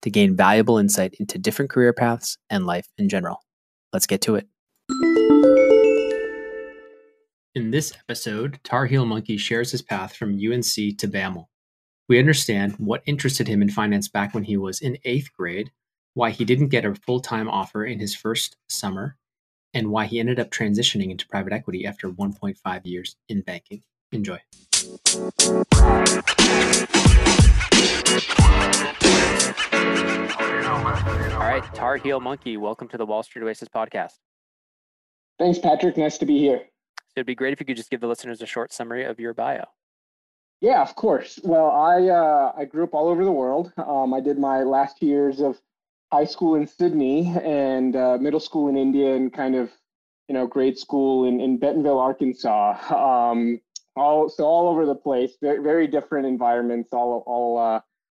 to gain valuable insight into different career paths and life in general. Let's get to it. In this episode, Tar Heel Monkey shares his path from UNC to BAML. We understand what interested him in finance back when he was in 8th grade, why he didn't get a full-time offer in his first summer, and why he ended up transitioning into private equity after 1.5 years in banking. Enjoy. All right, Tar Heel Monkey, welcome to the Wall Street Oasis podcast. Thanks, Patrick. Nice to be here. It'd be great if you could just give the listeners a short summary of your bio. Yeah, of course. Well, I grew up all over the world. I did my last years of high school in Sydney and middle school in India and kind of, grade school in Bentonville, Arkansas. All over the place, very, very different environments, all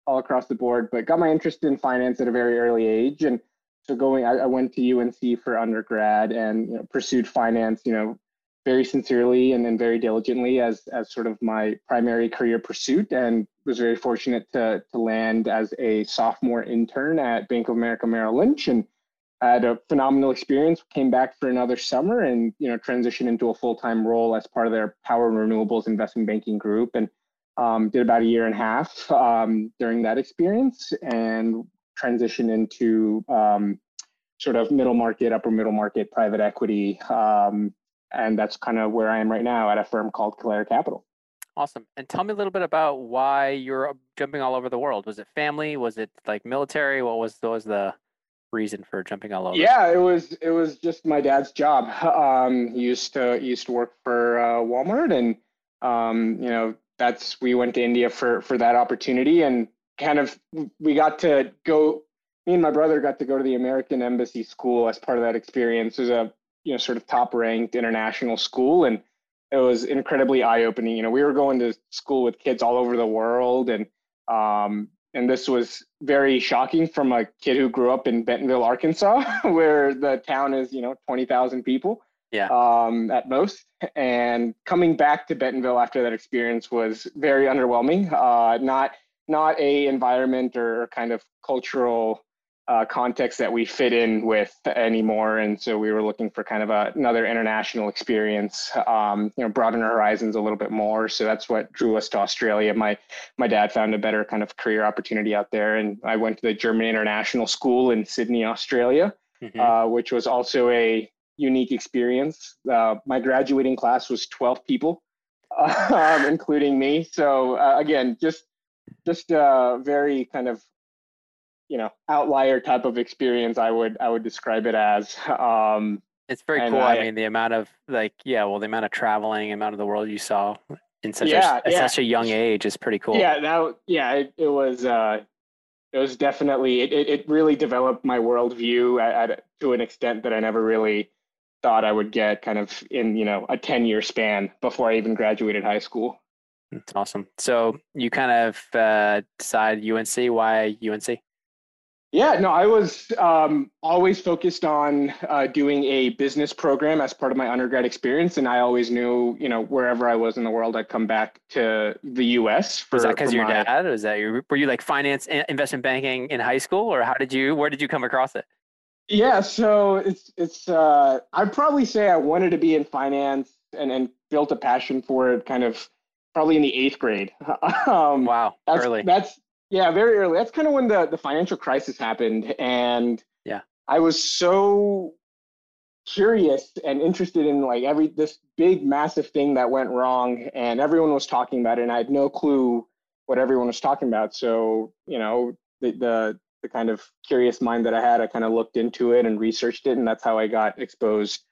across the board, but got my interest in finance at a very early age. And so I went to UNC for undergrad and pursued finance, very sincerely and then very diligently as sort of my primary career pursuit, and was very fortunate to land as a sophomore intern at Bank of America Merrill Lynch, and I had a phenomenal experience. Came back for another summer and transitioned into a full-time role as part of their Power Renewables Investment Banking Group, and did about a year and a half during that experience, and transitioned into sort of middle market, upper middle market private equity. And that's kind of where I am right now at a firm called Calera Capital. Awesome. And tell me a little bit about why you're jumping all over the world. Was it family? Was it like military? What was the reason for jumping all over? Yeah, it was just my dad's job. He used to work for Walmart, and we went to India for that opportunity, and kind of me and my brother got to go to the American Embassy School as part of that experience. It was a sort of top-ranked international school, and it was incredibly eye-opening. We were going to school with kids all over the world, and this was very shocking from a kid who grew up in Bentonville, Arkansas, where the town is 20,000 people, at most. And coming back to Bentonville after that experience was very underwhelming. Not a environment or kind of cultural context that we fit in with anymore, and so we were looking for kind of another international experience, broaden our horizons a little bit more. So that's what drew us to Australia. My dad found a better kind of career opportunity out there, and I went to the German International School in Sydney, Australia, which was also a unique experience. My graduating class was 12 people, including me. So again, just very kind of outlier type of experience, I would describe it as. It's very cool. I mean, the amount of the amount of traveling, amount of the world you saw in such a young age is pretty cool. Yeah, it was definitely, it really developed my worldview to an extent that I never really thought I would get kind of in, a 10-year span before I even graduated high school. That's awesome. So you kind of decided UNC, why UNC? Yeah, no, I was always focused on doing a business program as part of my undergrad experience. And I always knew, wherever I was in the world, I'd come back to the U.S. Was that because of your dad? Were you like finance and investment banking in high school, or where did you come across it? Yeah, so it's I'd probably say I wanted to be in finance and built a passion for it kind of probably in the 8th grade. Wow, early. Yeah, very early. That's kind of when the financial crisis happened. And I was so curious and interested in like this big, massive thing that went wrong, and everyone was talking about it, and I had no clue what everyone was talking about. So, you know, the kind of curious mind that I had, I kind of looked into it and researched it, and that's how I got exposed to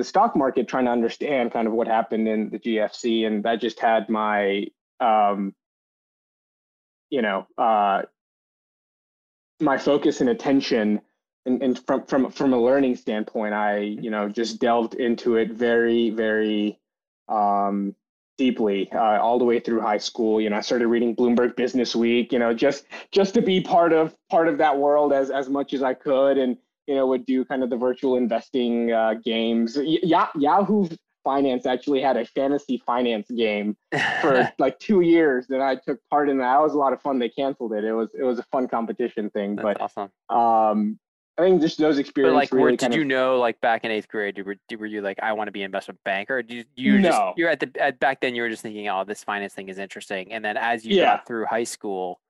the stock market, trying to understand kind of what happened in the GFC. And that just had my, my focus and attention. And from a learning standpoint, I, just delved into it very, very deeply all the way through high school. I started reading Bloomberg Business Week, just to be part of that world as much as I could, and, would do kind of the virtual investing games. Yahoo Finance actually had a fantasy finance game for like 2 years that I took part in. That was a lot of fun. They canceled it. It was a fun competition thing. That's awesome. I think just those experiences. But like, did you know, back in 8th grade, were you like, I want to be an investment banker? Back then you were just thinking, oh, this finance thing is interesting. And then as you got through high school,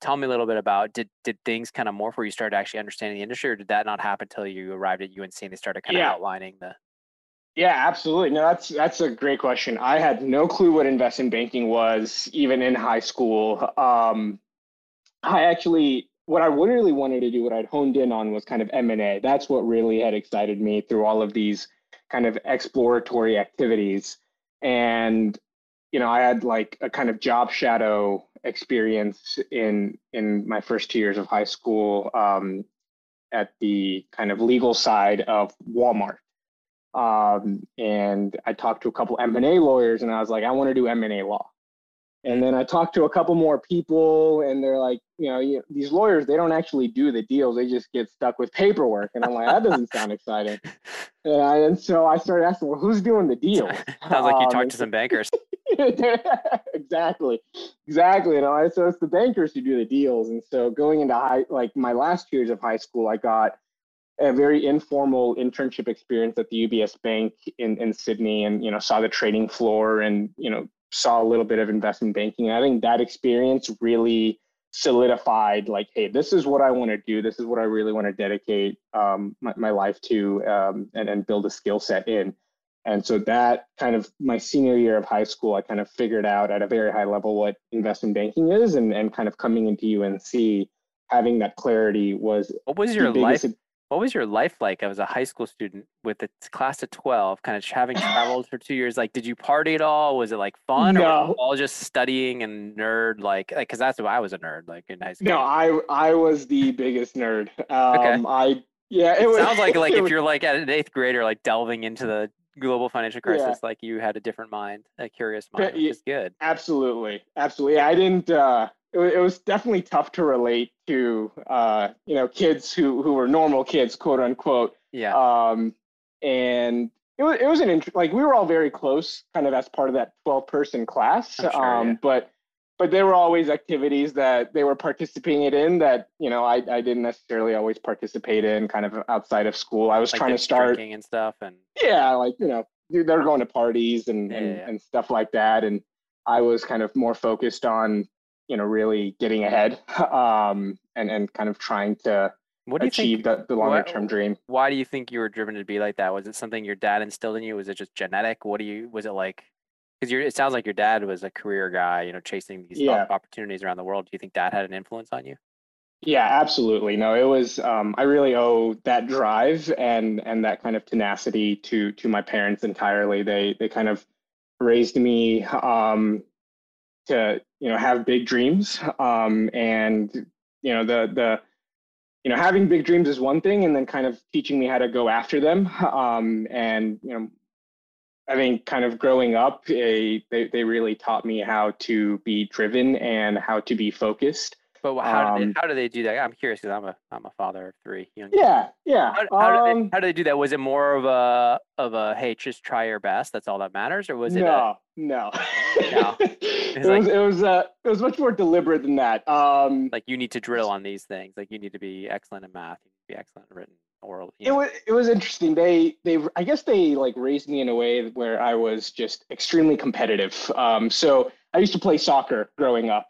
tell me a little bit about, did things kind of morph where you started actually understanding the industry, or did that not happen until you arrived at UNC and they started kind of outlining the? Yeah, absolutely. No, that's a great question. I had no clue what investment banking was, even in high school. What I really wanted to do, what I'd honed in on, was kind of M&A. That's what really had excited me through all of these kind of exploratory activities. And, I had like a kind of job shadow experience in my first 2 years of high school at the kind of legal side of Walmart. And I talked to a couple M&A lawyers, and I was like, I want to do M&A law. And then I talked to a couple more people, and they're like, these lawyers, they don't actually do the deals. They just get stuck with paperwork. And I'm like, that doesn't sound exciting. And so I started asking, well, who's doing the deals? Sounds like you talked to some bankers. Exactly. So it's the bankers who do the deals. And so going into my last 2 years of high school, I got a very informal internship experience at the UBS Bank in Sydney, and, saw the trading floor, and, saw a little bit of investment banking. And I think that experience really solidified, like, hey, this is what I want to do. This is what I really want to dedicate my life to, and build a skill set in. And so that kind of my senior year of high school, I kind of figured out at a very high level what investment banking is, and kind of coming into UNC, having that clarity was. What was your life like as a high school student with a class of 12, kind of having traveled for 2 years? Like, did you party at all? Was it like fun? No. Or was it all just studying and nerd? Like, cause that's who I was, a nerd, like in high school. No, I was the biggest nerd. Okay. Sounds like if you're like at an 8th grader, like delving into the global financial crisis, like you had a different mind, a curious mind, which is good. Absolutely. Absolutely. I didn't, it was definitely tough to relate to, kids who were normal kids, quote unquote. Yeah. And it was we were all very close, kind of as part of that 12-person class. I'm sure, but there were always activities that they were participating in that I didn't necessarily always participate in, kind of outside of school. I was trying to start drinking and stuff, and they're going to parties and stuff like that, and I was kind of more focused on, really getting ahead, and kind of trying to achieve the longer term dream. Why do you think you were driven to be like that? Was it something your dad instilled in you? Was it just genetic? Was it like, because it sounds like your dad was a career guy, chasing these opportunities around the world. Do you think that had an influence on you? Yeah, absolutely. No, it was, I really owe that drive and that kind of tenacity to my parents entirely. They kind of raised me, to have big dreams, and having big dreams is one thing, and then kind of teaching me how to go after them, and I think kind of growing up, they really taught me how to be driven and how to be focused. But how do they do that? I'm curious because I'm a father of 3 young kids. Yeah. How do they do that? Was it more of a hey, just try your best, that's all that matters, or was it no? It was much more deliberate than that. Like, you need to drill on these things. Like, you need to be excellent in math. You need to be excellent in written, oral. It was interesting. I guess they raised me in a way where I was just extremely competitive. So I used to play soccer growing up.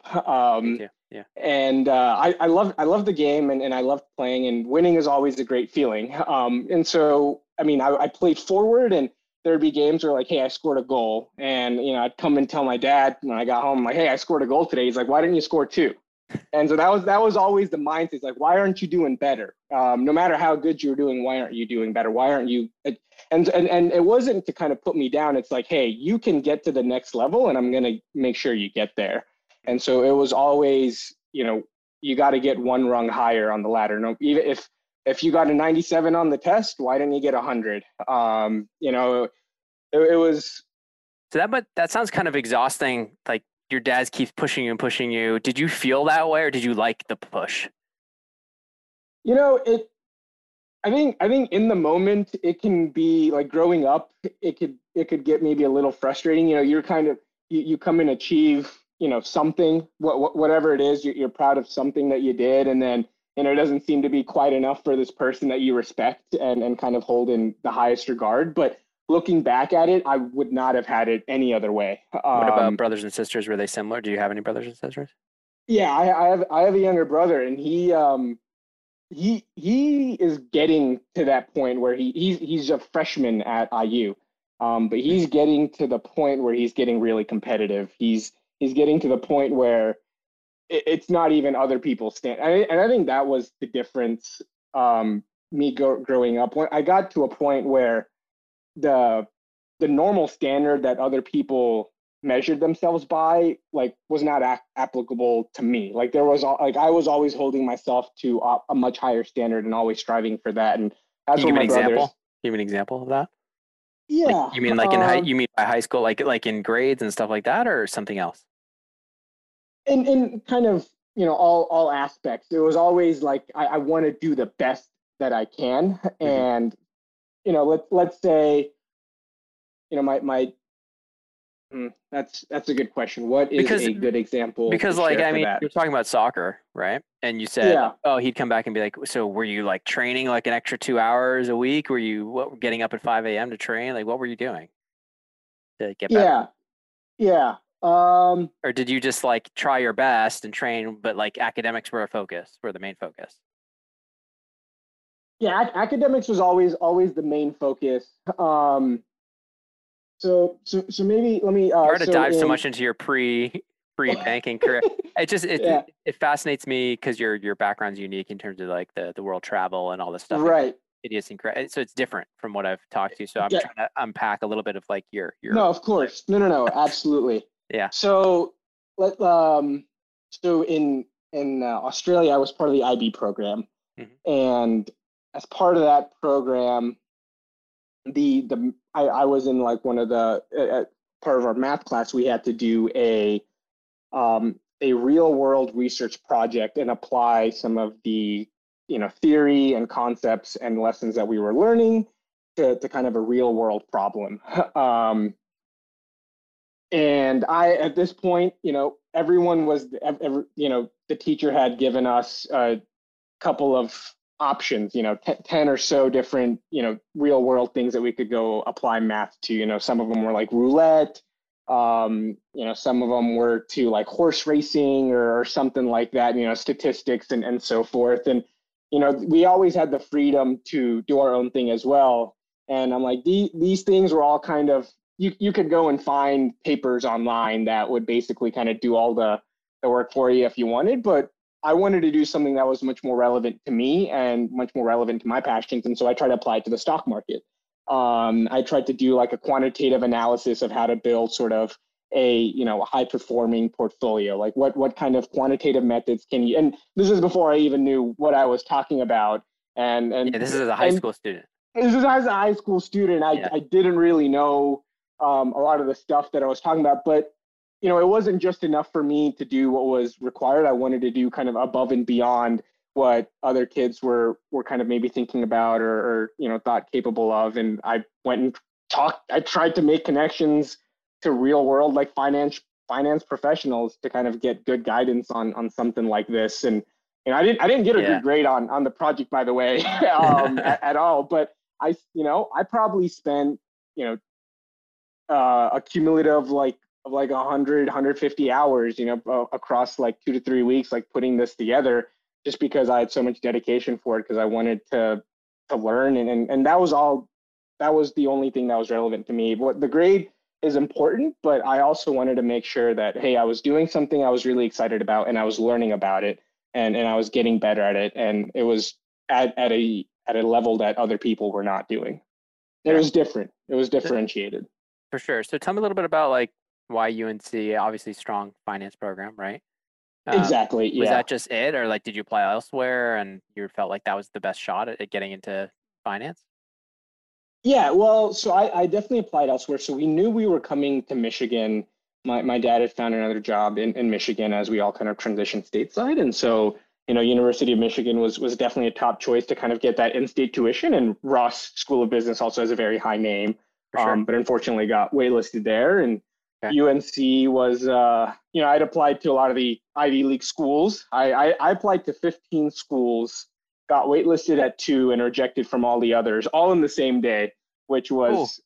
Yeah. And I love the game, and I love playing, and winning is always a great feeling. And so I mean, I played forward, and there'd be games where like, hey, I scored a goal. And, you know, I'd come and tell my dad when I got home, like, hey, I scored a goal today. He's like, why didn't you score two? And so that was always the mindset. It's like, why aren't you doing better? No matter how good you're doing, why aren't you doing better? Why aren't you? And it wasn't to kind of put me down. It's like, hey, you can get to the next level, and I'm going to make sure you get there. And so it was always, you know, you got to get one rung higher on the ladder. No, even if you got a 97 on the test, why didn't you get 100? You know, it was. So that sounds kind of exhausting. Like, your dad keeps pushing you and pushing you. Did you feel that way, or did you like the push? You know, I think in the moment it can be like, growing up, it could get maybe a little frustrating. You know, you're kind of, you come and achieve, you know, something, whatever it is, you're proud of something that you did. And then, you know, it doesn't seem to be quite enough for this person that you respect and kind of hold in the highest regard. But looking back at it, I would not have had it any other way. What about brothers and sisters? Were they similar? Do you have any brothers and sisters? Yeah, I have a younger brother, and he is getting to that point where he's a freshman at IU, but he's getting to the point where he's getting really competitive. He's getting to the point where it's not even other people's stand. And I think that was the difference. Me growing up, when I got to a point where the normal standard that other people measured themselves by, like, was not applicable to me. Like, there was I was always holding myself to a much higher standard and always striving for that. And that's what my brothers. Give me an example of that. Yeah. Like, you mean like in high? You mean by high school, like in grades and stuff like that, or something else? In kind of, you know, all aspects. It was always like, I want to do the best that I can, and. You know, let's say, you know, that's a good question. What is a good example? Because, like, I mean, you're talking about soccer, right? And you said, yeah. Oh, he'd come back and be like, so were you like training like an extra 2 hours a week? Were you getting up at 5 a.m. to train? Like, what were you doing to get better? Yeah. Or did you just like try your best and train, but like academics were the main focus? Yeah, academics was always the main focus. So maybe let me. Hard to dive so much into your pre banking career. It fascinates me because your background's unique in terms of like the world travel and all this stuff. Right. Idiosyncratic. So it's different from what I've talked to. So I'm trying to unpack a little bit of like your. No, of course. No, absolutely. Yeah. So in Australia, I was part of the IB program, and as part of that program, I was in like one of the part of our math class. We had to do a real world research project and apply some of the, you know, theory and concepts and lessons that we were learning to kind of a real world problem. And I, at this point, you know, everyone was, you know, the teacher had given us a couple of options, you know, 10 or so different, you know, real world things that we could go apply math to. You know, some of them were like roulette, you know, some of them were to like horse racing or something like that, you know, statistics and so forth. And, you know, we always had the freedom to do our own thing as well. And I'm like, these things were all kind of, you could go and find papers online that would basically kind of do all the work for you if you wanted, but I wanted to do something that was much more relevant to me and much more relevant to my passions. And so I tried to apply it to the stock market. I tried to do like a quantitative analysis of how to build sort of a, you know, a high performing portfolio. Like what kind of quantitative methods can you, and this is before I even knew what I was talking about. And yeah, this is as a high school student. I didn't really know a lot of the stuff that I was talking about, but you know, it wasn't just enough for me to do what was required. I wanted to do kind of above and beyond what other kids were kind of maybe thinking about or you know, thought capable of. And I went and talked. I tried to make connections to real world like finance professionals to kind of get good guidance on something like this. And you know, I didn't get a good grade on the project, by the way, at all. But I probably spent a cumulative like 150 hours, you know, across like 2 to 3 weeks, like putting this together, just because I had so much dedication for it, because I wanted to learn. And that was all that was the only thing that was relevant to me. What the grade is important, but I also wanted to make sure that, hey, I was doing something I was really excited about and I was learning about it and I was getting better at it. And it was at a level that other people were not doing. It was different. It was differentiated. For sure. So tell me a little bit about like why UNC, obviously strong finance program, right? Exactly. Yeah. Was that just it, or like did you apply elsewhere and you felt like that was the best shot at getting into finance? Yeah, well, so I definitely applied elsewhere. So we knew we were coming to Michigan. My dad had found another job in Michigan as we all kind of transitioned stateside. And so, you know, University of Michigan was definitely a top choice to kind of get that in-state tuition. And Ross School of Business also has a very high name, sure. But unfortunately got waitlisted there. And okay. UNC was, you know, I'd applied to a lot of the Ivy League schools. I applied to 15 schools, got waitlisted at 2 and rejected from all the others, all in the same day, which was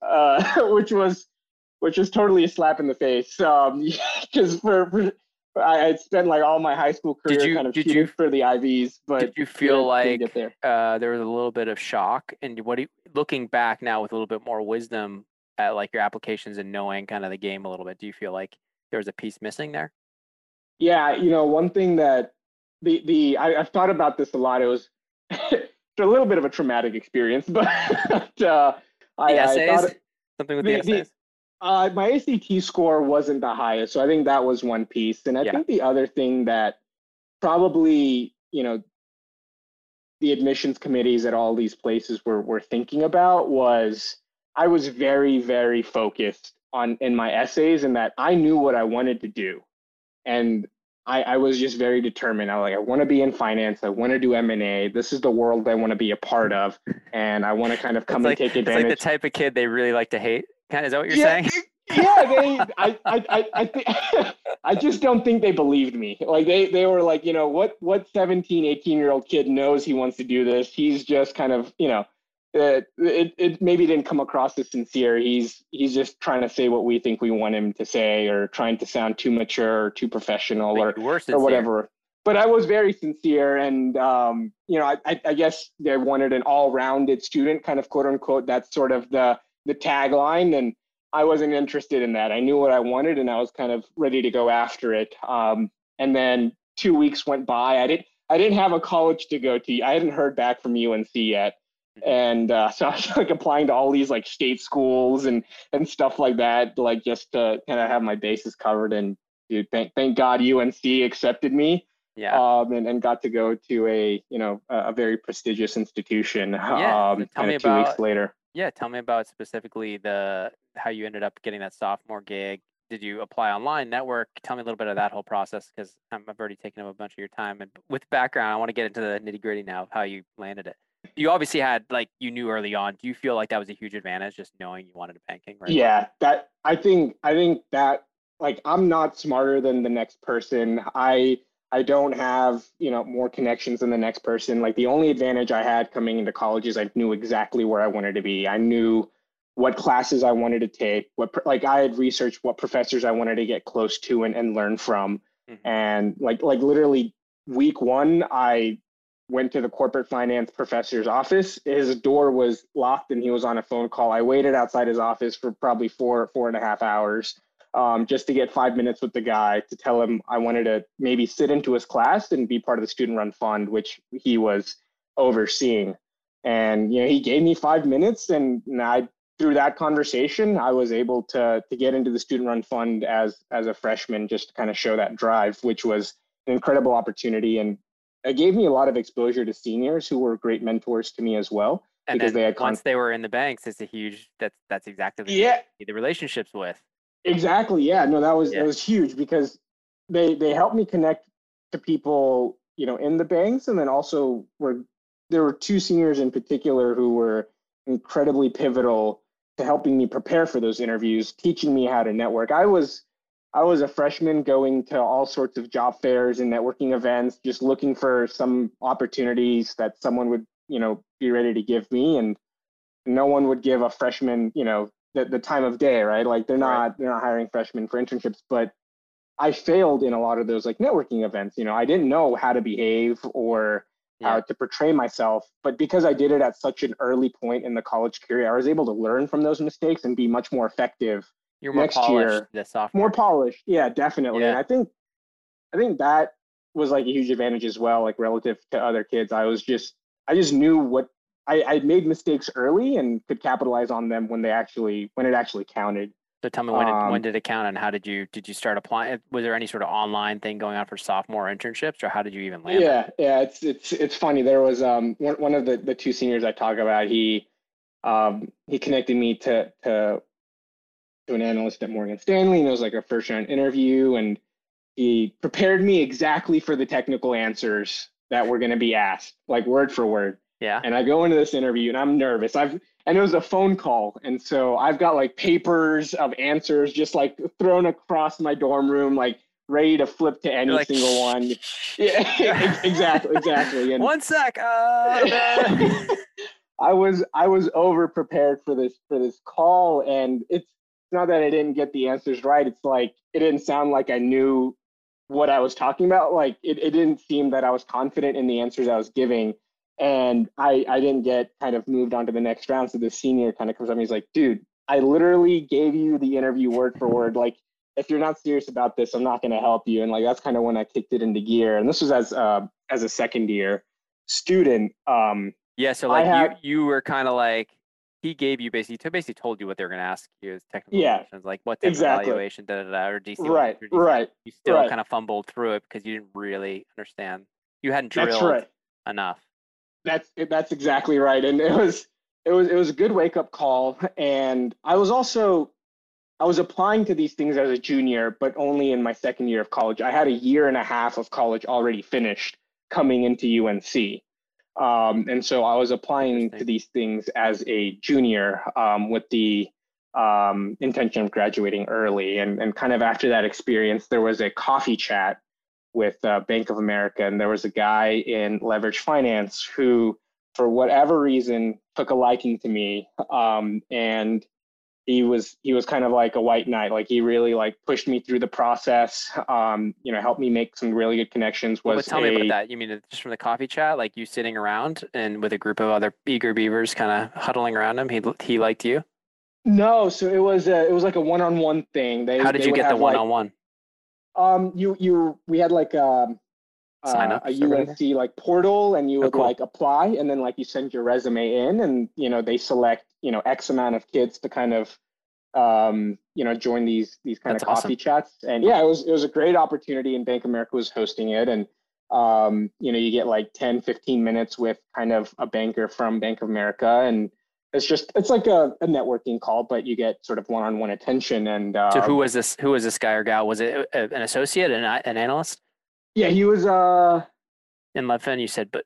which was totally a slap in the face. Because I spent like all my high school career kind of cheating for the Ivies. But did you feel like there was a little bit of shock? And what do you, looking back now with a little bit more wisdom at like your applications and knowing kind of the game a little bit, do you feel like there was a piece missing there? Yeah, you know, one thing that I've thought about this a lot. It was a little bit of a traumatic experience, but something with the essays. My ACT score wasn't the highest, so I think that was one piece. And I think the other thing that probably, you know, the admissions committees at all these places were thinking about was I was very, very focused on in my essays and that I knew what I wanted to do. And I was just very determined. I want to be in finance. I want to do M&A. This is the world I want to be a part of. And I want to kind of come and take advantage. It's like the type of kid they really like to hate. Is that what you're saying? Yeah. I just don't think they believed me. Like they were like, you know, what 17, 18-year-old kid knows he wants to do this? He's just kind of, you know, it maybe didn't come across as sincere. He's just trying to say what we think we want him to say, or trying to sound too mature or too professional or whatever. But I was very sincere, and you know, I guess they wanted an all-rounded student, kind of quote unquote. That's sort of the tagline, and I wasn't interested in that. I knew what I wanted, and I was kind of ready to go after it. And then 2 weeks went by. I didn't have a college to go to. I hadn't heard back from UNC yet. And so I was like applying to all these like state schools and stuff like that, like just to kind of have my bases covered. And dude, thank God UNC accepted me. Yeah. And got to go to a very prestigious institution. Yeah. Tell me about 2 weeks later. Yeah. Tell me about specifically how you ended up getting that sophomore gig. Did you apply online, network? Tell me a little bit of that whole process, because I've already taken up a bunch of your time. And with background, I want to get into the nitty gritty now of how you landed it. You obviously had, like, you knew early on. Do you feel like that was a huge advantage, just knowing you wanted a banking? Right? Yeah, that I think that, like, I'm not smarter than the next person. I don't have, you know, more connections than the next person. Like, the only advantage I had coming into college is I knew exactly where I wanted to be. I knew what classes I wanted to take. I had researched what professors I wanted to get close to and learn from. Mm-hmm. And like literally week one, I went to the corporate finance professor's office. His door was locked and he was on a phone call. I waited outside his office for probably four and a half hours just to get 5 minutes with the guy to tell him I wanted to maybe sit into his class and be part of the student-run fund, which he was overseeing. And, you know, he gave me 5 minutes, and through that conversation, I was able to get into the student-run fund as a freshman, just to kind of show that drive, which was an incredible opportunity. And it gave me a lot of exposure to seniors who were great mentors to me as well. And because they had once they were in the banks, it's a huge, that's exactly the relationships with. Exactly. Yeah, no, that was huge, because they helped me connect to people, you know, in the banks. And then also there were two seniors in particular who were incredibly pivotal to helping me prepare for those interviews, teaching me how to network. I was a freshman going to all sorts of job fairs and networking events, just looking for some opportunities that someone would, you know, be ready to give me. And no one would give a freshman, you know, the time of day, right? Like they're not hiring freshmen for internships. But I failed in a lot of those like networking events. You know, I didn't know how to behave or to portray myself. But because I did it at such an early point in the college career, I was able to learn from those mistakes and be much more effective. You're more polished this sophomore. More polished, yeah, definitely. Yeah. And I think that was like a huge advantage as well, like relative to other kids. I just knew what I made mistakes early and could capitalize on them when it actually counted. So tell me, when did it count, and how did you start applying? Was there any sort of online thing going on for sophomore internships, or how did you even land? Yeah, it's funny. There was one of the two seniors I talk about. He connected me to an analyst at Morgan Stanley, and it was like a first round interview, and he prepared me exactly for the technical answers that were going to be asked, like word for word. Yeah. And I go into this interview and I'm nervous. And it was a phone call. And so I've got like papers of answers just like thrown across my dorm room, like ready to flip to any single one. Yeah, exactly. And one sec. I was over prepared for this call. And it's not that I didn't get the answers right. It's like, it didn't sound like I knew what I was talking about. Like it didn't seem that I was confident in the answers I was giving. And I didn't get kind of moved on to the next round. So the senior kind of comes up and he's like, dude, I literally gave you the interview word for word. Like, if you're not serious about this, I'm not going to help you. And like, that's kind of when I kicked it into gear. And this was as a second year student. Yeah. So like you were kind of like, he gave you basically told you what they were going to ask you as technical questions, like what type of evaluation, or DC. Right. Right. You still kind of fumbled through it because you didn't really understand. You hadn't drilled enough. That's exactly right. And it was a good wake up call. And I was applying to these things as a junior, but only in my second year of college. I had a year and a half of college already finished coming into UNC. And so I was applying to these things as a junior with the intention of graduating early. And kind of after that experience, there was a coffee chat with Bank of America. And there was a guy in leverage finance who, for whatever reason, took a liking to me. And he was kind of like a white knight. Like he really like pushed me through the process, helped me make some really good connections. Tell me about that. You mean just from the coffee chat, like you sitting around and with a group of other eager beavers kind of huddling around him? He liked you? No. So it was like a one-on-one thing. How did you get the one-on-one? We had like sign up, a UNC like portal, and you would like apply, and then like you send your resume in, and they select X amount of kids to kind of join these kind of coffee chats. And yeah, it was a great opportunity, and Bank of America was hosting it, and you get like 10-15 minutes with kind of a banker from Bank of America, and it's like a networking call, but you get sort of one-on-one attention. And so who was this guy or gal? Was it an associate, an analyst? Yeah, he was in LevFin, you said, but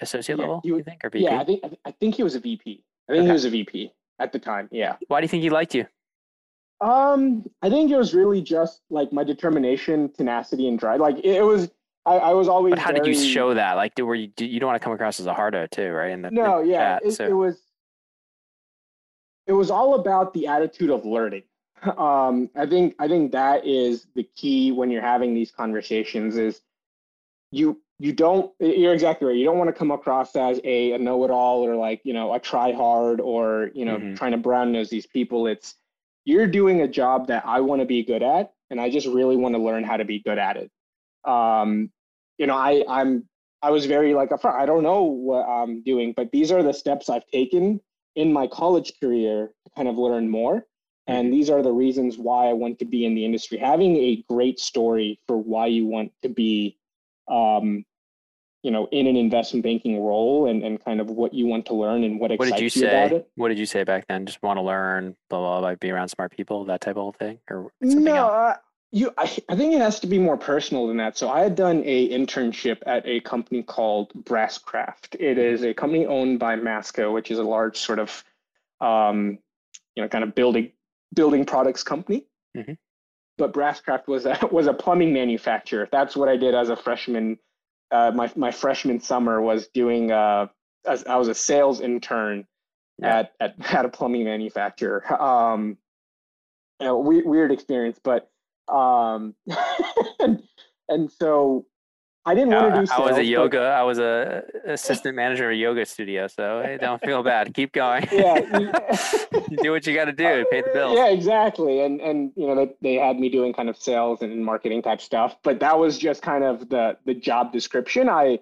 associate level, you think, or VP? Yeah, I think he was a VP. He was a VP at the time. Yeah. Why do you think he liked you? I think it was really just like my determination, tenacity, and drive. Like it was. I was always. But how did you show that? Like, you don't want to come across as a hardo too, right? It was. It was all about the attitude of learning. I think that is the key when you're having these conversations. Is you're exactly right. You don't want to come across as a know-it-all or like a try hard or trying to brown nose these people. It's you're doing a job that I want to be good at, and I just really want to learn how to be good at it. I was very like upfront. I don't know what I'm doing, but these are the steps I've taken in my college career to kind of learn more. And these are the reasons why I want to be in the industry. Having a great story for why you want to be, in an investment banking role and kind of what you want to learn and what excites you about it. What did you say back then? Just want to learn, blah, blah, blah, be around smart people, that type of thing? Or something else? I think it has to be more personal than that. So I had done a internship at a company called Brasscraft. It is a company owned by Masco, which is a large sort of, kind of building products company. Mm-hmm. But Brasscraft was a plumbing manufacturer. That's what I did as a freshman. My freshman summer was doing. I was a sales intern at a plumbing manufacturer. Weird experience, but. And so I didn't want to do sales. I was a yoga. I was a assistant manager of a yoga studio. So hey, don't feel bad. Keep going. You do what you got to do to pay the bills. Yeah, exactly. And you know, they had me doing kind of sales and marketing type stuff, but that was just kind of the job description. I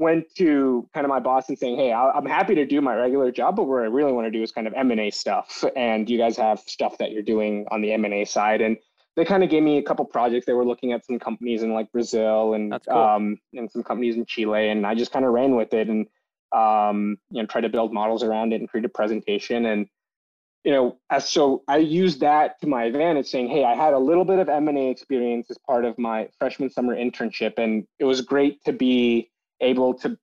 went to kind of my boss and saying, hey, I'm happy to do my regular job, but what I really want to do is kind of M&A stuff. And you guys have stuff that you're doing on the M&A side. And they kind of gave me a couple projects. They were looking at some companies in like Brazil and cool. And some companies in Chile, and I just kind of ran with it and you know, tried to build models around it and create a presentation. And you know, so I used that to my advantage, saying, hey, I had a little bit of M&A experience as part of my freshman summer internship, and it was great to be able to.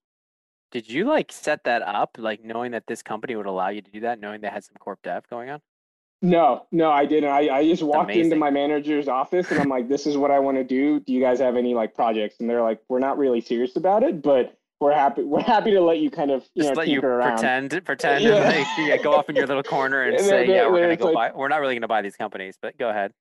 Did you like set that up, like knowing that this company would allow you to do that, knowing they had some corp dev going on? No, I didn't. I just walked into my manager's office and I'm like, this is what I want to do. Do you guys have any like projects? And they're like, we're not really serious about it, but we're happy to let you kind of, you just know, let you pretend yeah. and like, yeah, go off in your little corner and say, yeah, we're going to go like, buy, we're not really going to buy these companies, but go ahead.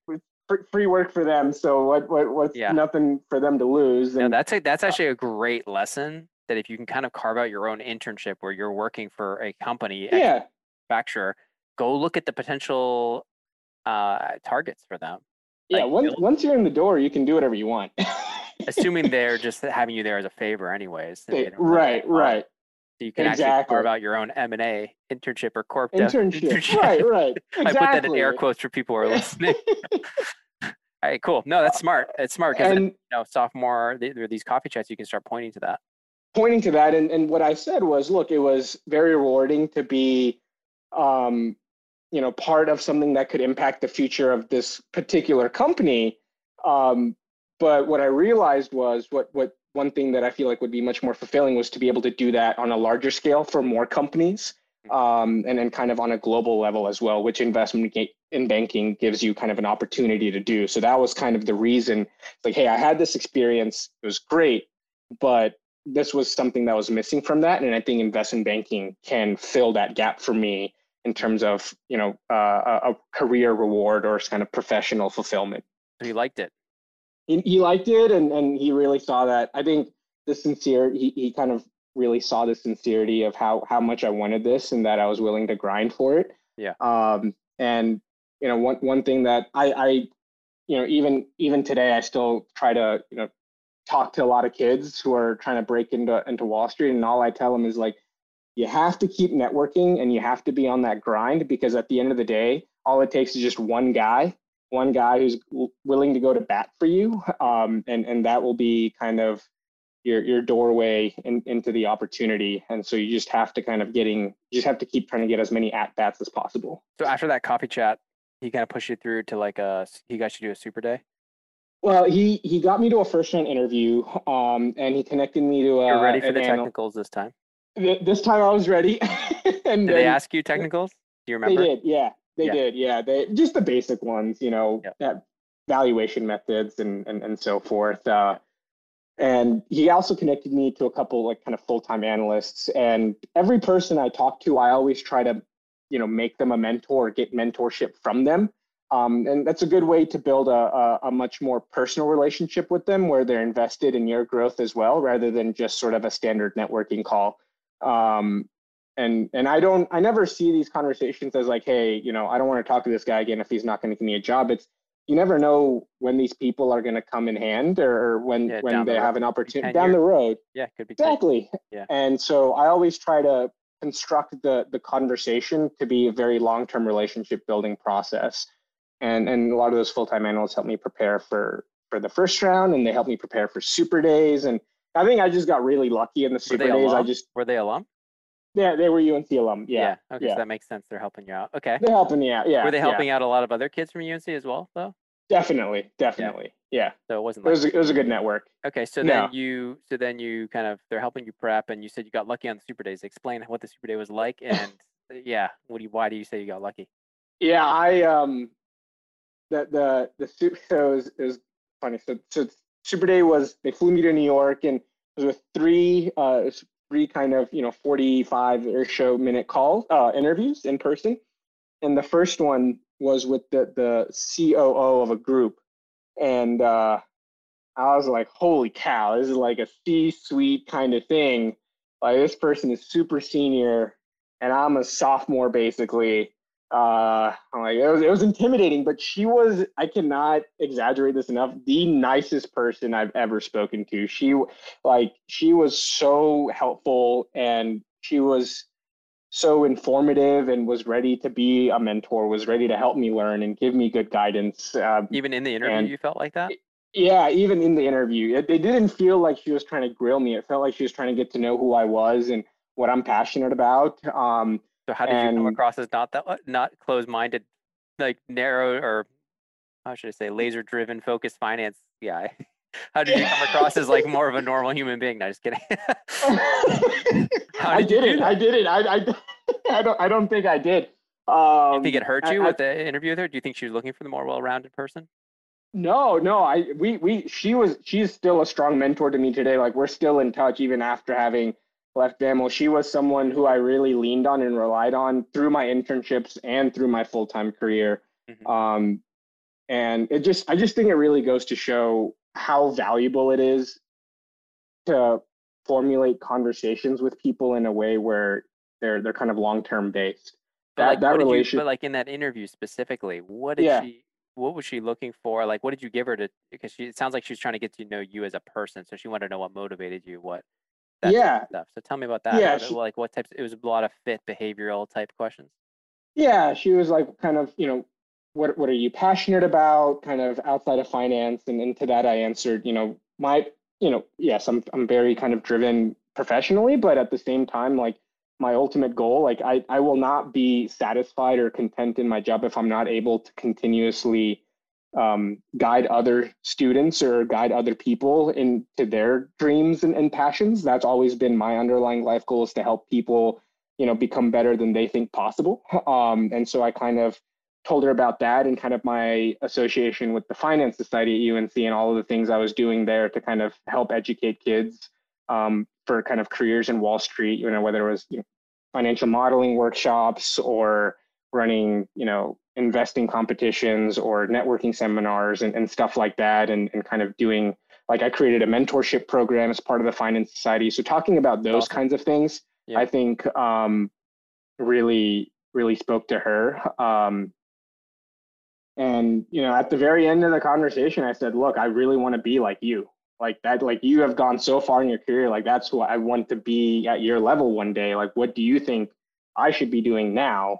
Free work for them. So what's yeah. nothing for them to lose. And no, that's actually a great lesson, that if you can kind of carve out your own internship where you're working for a company, yeah. manufacturer, go look at the potential targets for them. Yeah, like, once you're in the door, you can do whatever you want. Assuming they're just having you there as a favor anyways. Right. So you can actually carve out your own M&A internship or corp dev. Internship. Right. Exactly. I put that in air quotes for people who are listening. All right, cool. No, that's smart. It's smart because, you know, sophomore, there are these coffee chats, you can start pointing to that. And what I said was, look, it was very rewarding to be, you know, part of something that could impact the future of this particular company. But what I realized was what one thing that I feel like would be much more fulfilling was to be able to do that on a larger scale for more companies, and then kind of on a global level as well, which investment in banking gives you kind of an opportunity to do. So that was kind of the reason, like, hey, I had this experience, it was great, but this was something that was missing from that. And I think investment banking can fill that gap for me in terms of, you know, a career reward or kind of professional fulfillment. He liked it. He liked it. And he really saw that. I think the sincerity, he kind of really saw the sincerity of how much I wanted this and that I was willing to grind for it. Yeah. And, you know, one thing that I you know, even today, I still try to, you know, talk to a lot of kids who are trying to break into Wall Street. And all I tell them is like, you have to keep networking and you have to be on that grind, because at the end of the day, all it takes is just one guy who's willing to go to bat for you. And that will be kind of your doorway into the opportunity. And so you just have to keep trying to get as many at-bats as possible. So after that coffee chat, he kind of pushed you through to like he got you to do a super day? Well, he got me to a first-round interview, and he connected me to a... You're ready for the technicals this time? This time I was ready. And did they ask you technicals? Do you remember? They did, yeah. They just the basic ones, you know, valuation methods and so forth. And he also connected me to a couple like kind of full-time analysts. And every person I talk to, I always try to, you know, make them a mentor, or get mentorship from them. And that's a good way to build a much more personal relationship with them, where they're invested in your growth as well, rather than just sort of a standard networking call. And I never see these conversations as like, hey, you know, I don't want to talk to this guy again if he's not going to give me a job. It's, you never know when these people are going to come in hand, or when they have an opportunity down the road. Yeah, could be exactly. Yeah. And so I always try to construct the conversation to be a very long-term relationship building process. And a lot of those full-time analysts helped me prepare for the first round, and they helped me prepare for super days. And I think I just got really lucky in the super days. Were they alum? Yeah, they were UNC alum. Yeah. Okay, so that makes sense. They're helping you out. Okay. They're helping you out. Yeah. Were they helping out a lot of other kids from UNC as well, though? Definitely. Yeah. So it wasn't. Like it was a good network. Okay, so then you kind of, they're helping you prep, and you said you got lucky on the super days. Explain what the super day was like, and why do you say you got lucky? Yeah, it was funny. So super day was, they flew me to New York, and it was with three kind of, you know, 45 or so minute interviews in person. And the first one was with the COO of a group. And I was like, holy cow, this is like a C-suite kind of thing. Like, this person is super senior and I'm a sophomore, basically. I'm like, it was intimidating, but she was, I cannot exaggerate this enough, the nicest person I've ever spoken to. She was so helpful, and she was so informative, and was ready to be a mentor, was ready to help me learn and give me good guidance. Even in the interview, you felt like that? Yeah, even in the interview, it didn't feel like she was trying to grill me. It felt like she was trying to get to know who I was and what I'm passionate about. So how did you come across as not closed-minded, like narrow, or how should I say, laser-driven, focused finance guy? How did you come across as like more of a normal human being? No, just kidding. I didn't. I don't think I did. Do you think it hurt you with the interview with her? Do you think she was looking for the more well-rounded person? No. She's still a strong mentor to me today. Like, we're still in touch even after having left BAML. She was someone who I really leaned on and relied on through my internships and through my full-time career. Mm-hmm. And I just think it really goes to show how valuable it is to formulate conversations with people in a way where they're kind of long-term based. But in that interview specifically, what was she looking for? Like, what did you give her to? Because it sounds like she was trying to get to know you as a person, so she wanted to know what motivated you, type of stuff. So tell me about that. Yeah, what types? It was a lot of fit behavioral type questions. Yeah, she was like, kind of, what are you passionate about? Kind of outside of finance, and to that I answered, yes, I'm very kind of driven professionally, but at the same time, like, my ultimate goal, like, I will not be satisfied or content in my job if I'm not able to continuously guide other students or guide other people into their dreams and passions. That's always been my underlying life goal, is to help people, become better than they think possible. And so I kind of told her about that, and kind of my association with the Finance Society at UNC and all of the things I was doing there to kind of help educate kids for kind of careers in Wall Street, whether it was financial modeling workshops or running, investing competitions or networking seminars and stuff like that. And kind of doing, like, I created a mentorship program as part of the Finance Society. So talking about those kinds of things, yeah, I think really, really spoke to her. And, at the very end of the conversation, I said, look, I really want to be like you. Like that, like, you have gone so far in your career. Like, that's what I want to be at your level one day. Like, what do you think I should be doing now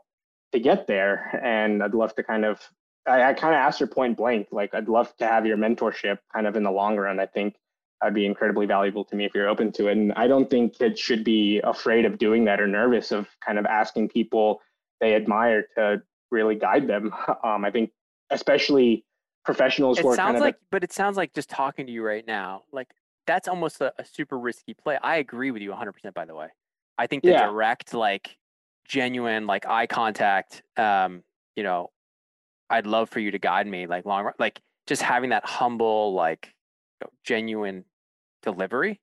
to get there? And I'd love to kind of, I kind of asked her point blank, like, I'd love to have your mentorship kind of in the long run. I think that'd be incredibly valuable to me if you're open to it. And I don't think kids should be afraid of doing that or nervous of kind of asking people they admire to really guide them. I think especially professionals who are kind of like, but it sounds like just talking to you right now, like, that's almost a super risky play. I agree with you 100%, by the way. I think the direct, like, genuine, like, eye contact, I'd love for you to guide me, like, long run, like, just having that humble, like, genuine delivery.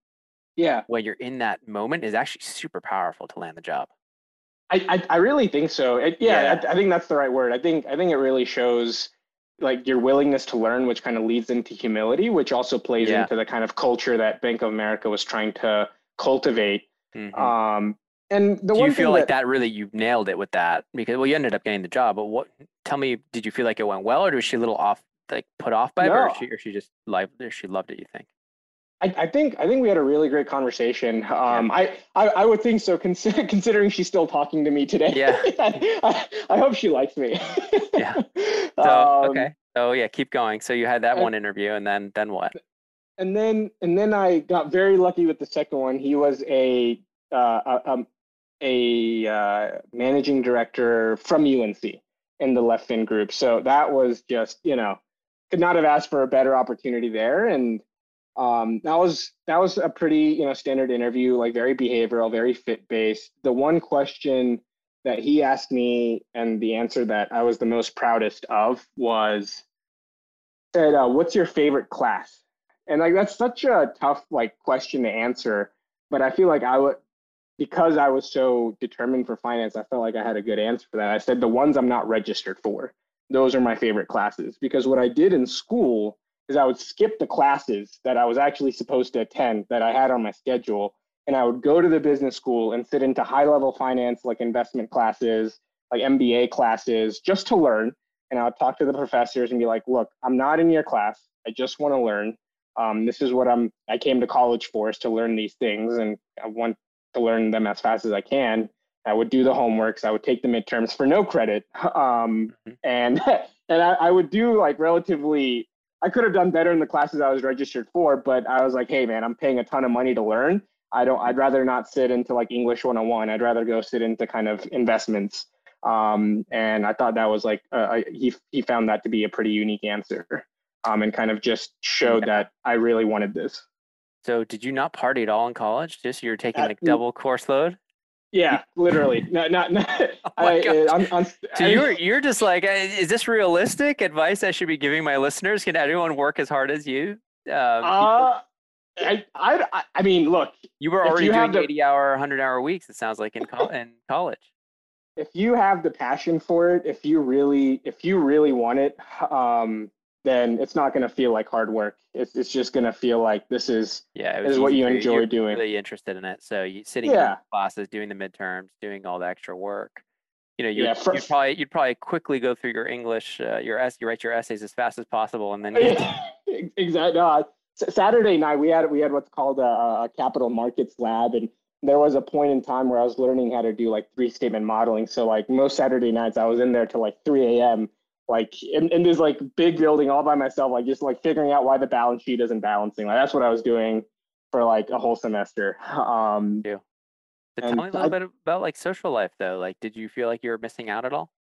Yeah. When you're in that moment is actually super powerful to land the job. I really think so. I think that's the right word. I think it really shows, like, your willingness to learn, which kind of leads into humility, which also plays into the kind of culture that Bank of America was trying to cultivate. Mm-hmm. And the one thing you feel like that really, you nailed it with that, because, well, you ended up getting the job, but tell me, did you feel like it went well, or was she a little off, like, put off by it, or she loved it, you think? I think we had a really great conversation. I would think so, considering she's still talking to me today. Yeah. I hope she likes me. Yeah. So, okay. So yeah, keep going. So you had that one interview, and then what? And then I got very lucky with the second one. He was a managing director from UNC in the Left Fin Group. So that was just, could not have asked for a better opportunity there. And that was a pretty, standard interview, like, very behavioral, very fit based. The one question that he asked me, and the answer that I was the most proudest of, was, said, what's your favorite class? And, like, that's such a tough, like, question to answer, but I feel like because I was so determined for finance, I felt like I had a good answer for that. I said, the ones I'm not registered for, those are my favorite classes, because what I did in school is I would skip the classes that I was actually supposed to attend that I had on my schedule. And I would go to the business school and sit into high level finance, like investment classes, like MBA classes, just to learn. And I would talk to the professors and be like, look, I'm not in your class. I just want to learn. This is what I came to college for, is to learn these things. And I want to learn them as fast as I can. I would do the homeworks. I would take the midterms for no credit. And I would do like relatively, I could have done better in the classes I was registered for, but I was like, hey man, I'm paying a ton of money to learn. I'd rather not sit into like English 101. I'd rather go sit into kind of investments. And I thought that was like, he found that to be a pretty unique answer, and kind of just showed that I really wanted this. So did you not party at all in college? Just you're taking like double course load? Yeah, literally. No. You're just like, is this realistic advice I should be giving my listeners? Can everyone work as hard as you? I mean, look. You were already doing 80-hour, 100-hour weeks, it sounds like, in college. If you have the passion for it, if you really want it, then it's not going to feel like hard work. It's just going to feel like this is what you enjoy doing. Really interested in it. So you sitting in classes, doing the midterms, doing all the extra work. You know, you'd probably quickly go through your English, you write your essays as fast as possible, and then exactly. No, Saturday night we had what's called a capital markets lab, and there was a point in time where I was learning how to do like three-statement modeling. So like most Saturday nights, I was in there till like 3 a.m. like in this like big building all by myself, like just like figuring out why the balance sheet isn't balancing. Like that's what I was doing for like a whole semester. So tell me a little bit about like social life though. Like, did you feel like you were missing out at all?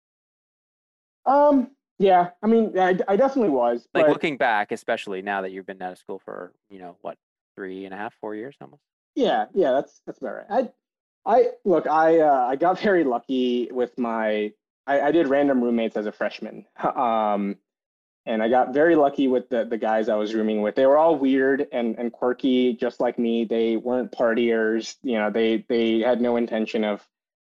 Yeah, I mean, I definitely was. Like looking back, especially now that you've been out of school for, you know, what, 3.5, 4 years almost? Yeah, that's about right. I got very lucky with my, I did random roommates as a freshman. And I got very lucky with the guys I was rooming with. They were all weird and quirky, just like me. They weren't partiers. You know, they had no intention of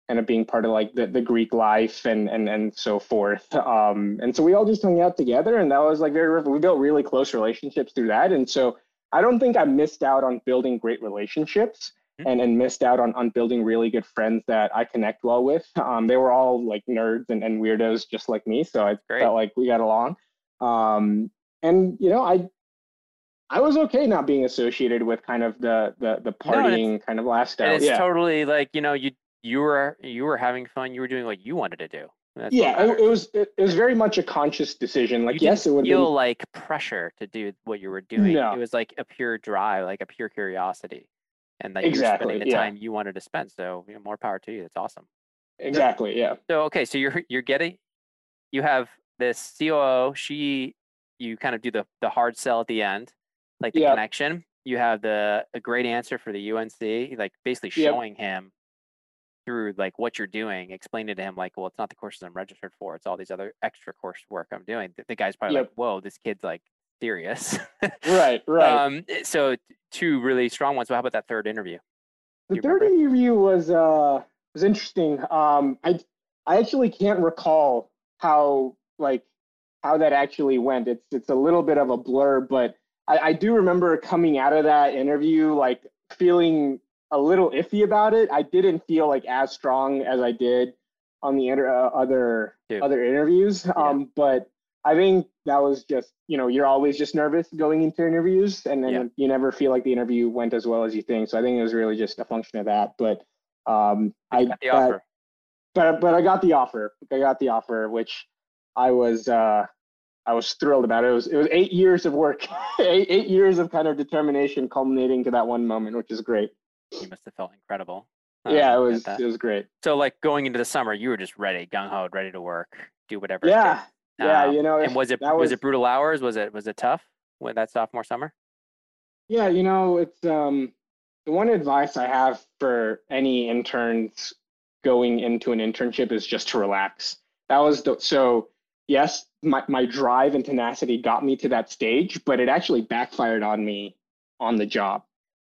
kind of being part of like the Greek life and so forth. And so we all just hung out together, and that was like very, we built really close relationships through that. And so I don't think I missed out on building great relationships and missed out on building really good friends that I connect well with. They were all like nerds and weirdos just like me. So I felt like we got along. And, you know, I was okay not being associated with kind of the partying kind of lifestyle. And it's totally like, you know, you were having fun. You were doing what you wanted to do. That's it was very much a conscious decision. Like, yes, it would feel like pressure to do what you were doing. No. It was like a pure drive, like a pure curiosity, and like you're spending the time you wanted to spend. So, you know, more power to you. That's awesome. Exactly. Yeah. So, okay, so you have this COO. You kind of do the hard sell at the end, like the connection. You have a great answer for the UNC, like basically showing him through like what you're doing, explaining to him like, well, it's not the courses I'm registered for, it's all these other extra coursework I'm doing. The guy's probably like, whoa, this kid's like serious. right. So two really strong ones. So how about that third interview? The third interview was interesting. I actually can't recall how that actually went. It's a little bit of a blur, but I do remember coming out of that interview like feeling a little iffy about it. I didn't feel like as strong as I did on the other interviews. But I think that was just, you know, you're always just nervous going into interviews, and then you never feel like the interview went as well as you think. So I think it was really just a function of that. But I got the offer. Which I was thrilled about. It was 8 years of work, eight years of kind of determination, culminating to that one moment, which is great. You must have felt incredible. It was great. So like going into the summer, you were just ready, gung-ho, ready to work, do whatever. You know. And was it brutal hours? Was it tough with that sophomore summer? Yeah, you know, it's the one advice I have for any interns going into an internship is just to relax. That was yes, my drive and tenacity got me to that stage, but it actually backfired on me on the job.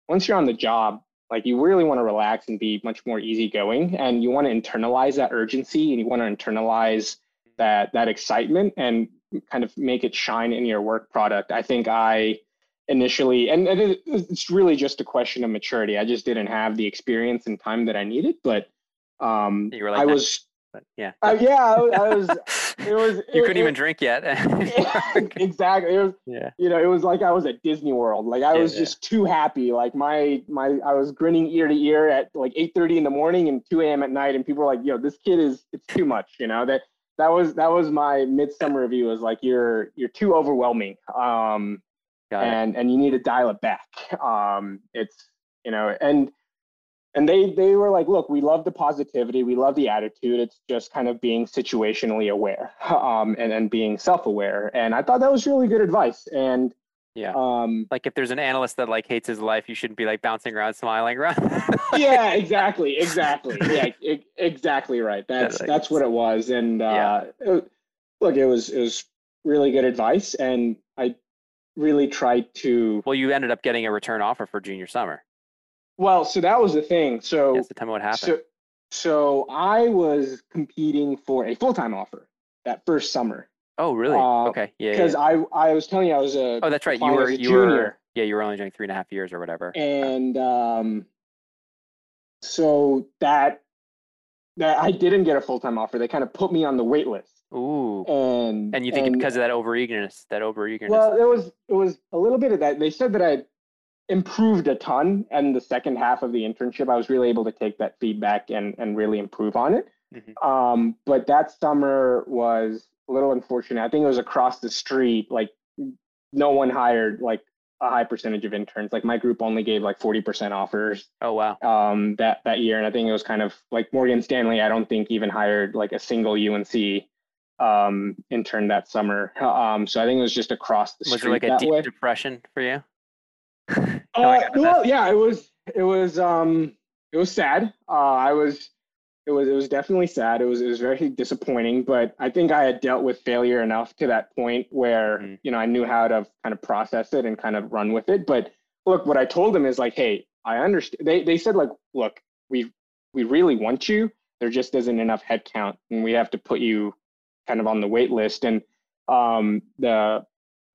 Once you're on the job, like you really want to relax and be much more easygoing, and you want to internalize that urgency, and you want to internalize that excitement. And kind of make it shine in your work product. I think I initially, and it's really just a question of maturity. I just didn't have the experience and time that I needed, but you were like, I was, but yeah. You couldn't even drink yet. Exactly. It was, yeah. You know, it was like I was at Disney World. Like I was just too happy. Like I was grinning ear to ear at like 8:30 in the morning and 2 a.m. at night. And people were like, yo, this kid it's too much. You know, that was my midsummer review, was like, you're too overwhelming. And you need to dial it back. It's, you know, and they were like, look, we love the positivity. We love the attitude. It's just kind of being situationally aware, and being self-aware. And I thought that was really good advice. And yeah. Like if there's an analyst that like hates his life, you shouldn't be like bouncing around, smiling around. Yeah, exactly. Yeah, exactly right. That's what it was. And look, it was really good advice, and I really tried to. Well, you ended up getting a return offer for junior summer. Well, so that was the thing. So that's the time what happened. So I was competing for a full-time offer that first summer. Oh, really? Okay. Yeah. Because I was telling you I was a. Oh, that's right. You were a junior. Yeah, you were only doing 3.5 years or whatever. And so that I didn't get a full-time offer. They kind of put me on the wait list. Ooh. And you think because of that overeagerness. Well, it was a little bit of that. They said that I improved a ton, and the second half of the internship, I was really able to take that feedback and really improve on it. Mm-hmm. But that summer was a little unfortunate. I think it was across the street. Like no one hired like a high percentage of interns. Like my group only gave like 40% offers. Oh wow. That year, and I think it was kind of like Morgan Stanley. I don't think even hired like a single UNC intern that summer. So I think it was just across the street. Was it like a deep depression for you? It was sad. It was definitely sad. It was very disappointing, but I think I had dealt with failure enough to that point where, you know, I knew how to kind of process it and kind of run with it. But look, what I told them is like, hey, I understand. They said like, look, we really want you. There just isn't enough headcount, and we have to put you kind of on the wait list. And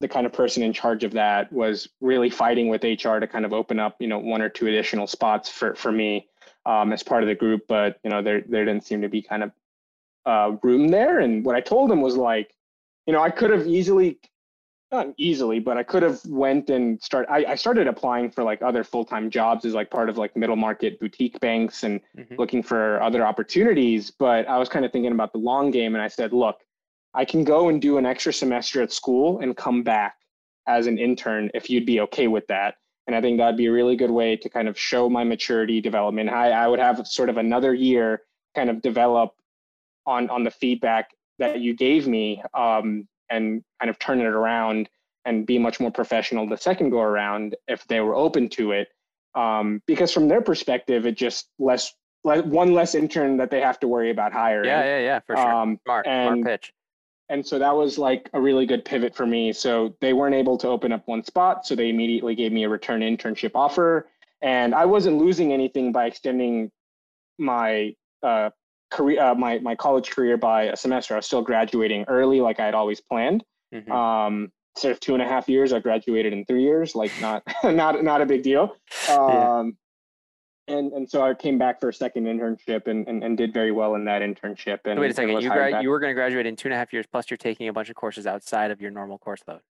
the kind of person in charge of that was really fighting with HR to kind of open up, you know, one or two additional spots for me. As part of the group, but you know, there didn't seem to be kind of room there. And what I told them was like, you know, I could have I could have went and I started applying for like other full-time jobs as like part of like middle market boutique banks and looking for other opportunities. But I was kind of thinking about the long game, and I said, look, I can go and do an extra semester at school and come back as an intern if you'd be okay with that. And I think that'd be a really good way to kind of show my maturity development. I would have sort of another year kind of develop on the feedback that you gave me, and kind of turn it around and be much more professional the second go around if they were open to it. Because from their perspective, it just one less intern that they have to worry about hiring. Yeah, for sure. Smart pitch. And so that was like a really good pivot for me. So they weren't able to open up one spot, so they immediately gave me a return internship offer. And I wasn't losing anything by extending my career, my college career by a semester. I was still graduating early, like I had always planned. Instead of 2.5 years, I graduated in 3 years. Like not a big deal. And so I came back for a second internship and did very well in that internship. And wait a second, you were going to graduate in 2.5 years, plus you're taking a bunch of courses outside of your normal course load.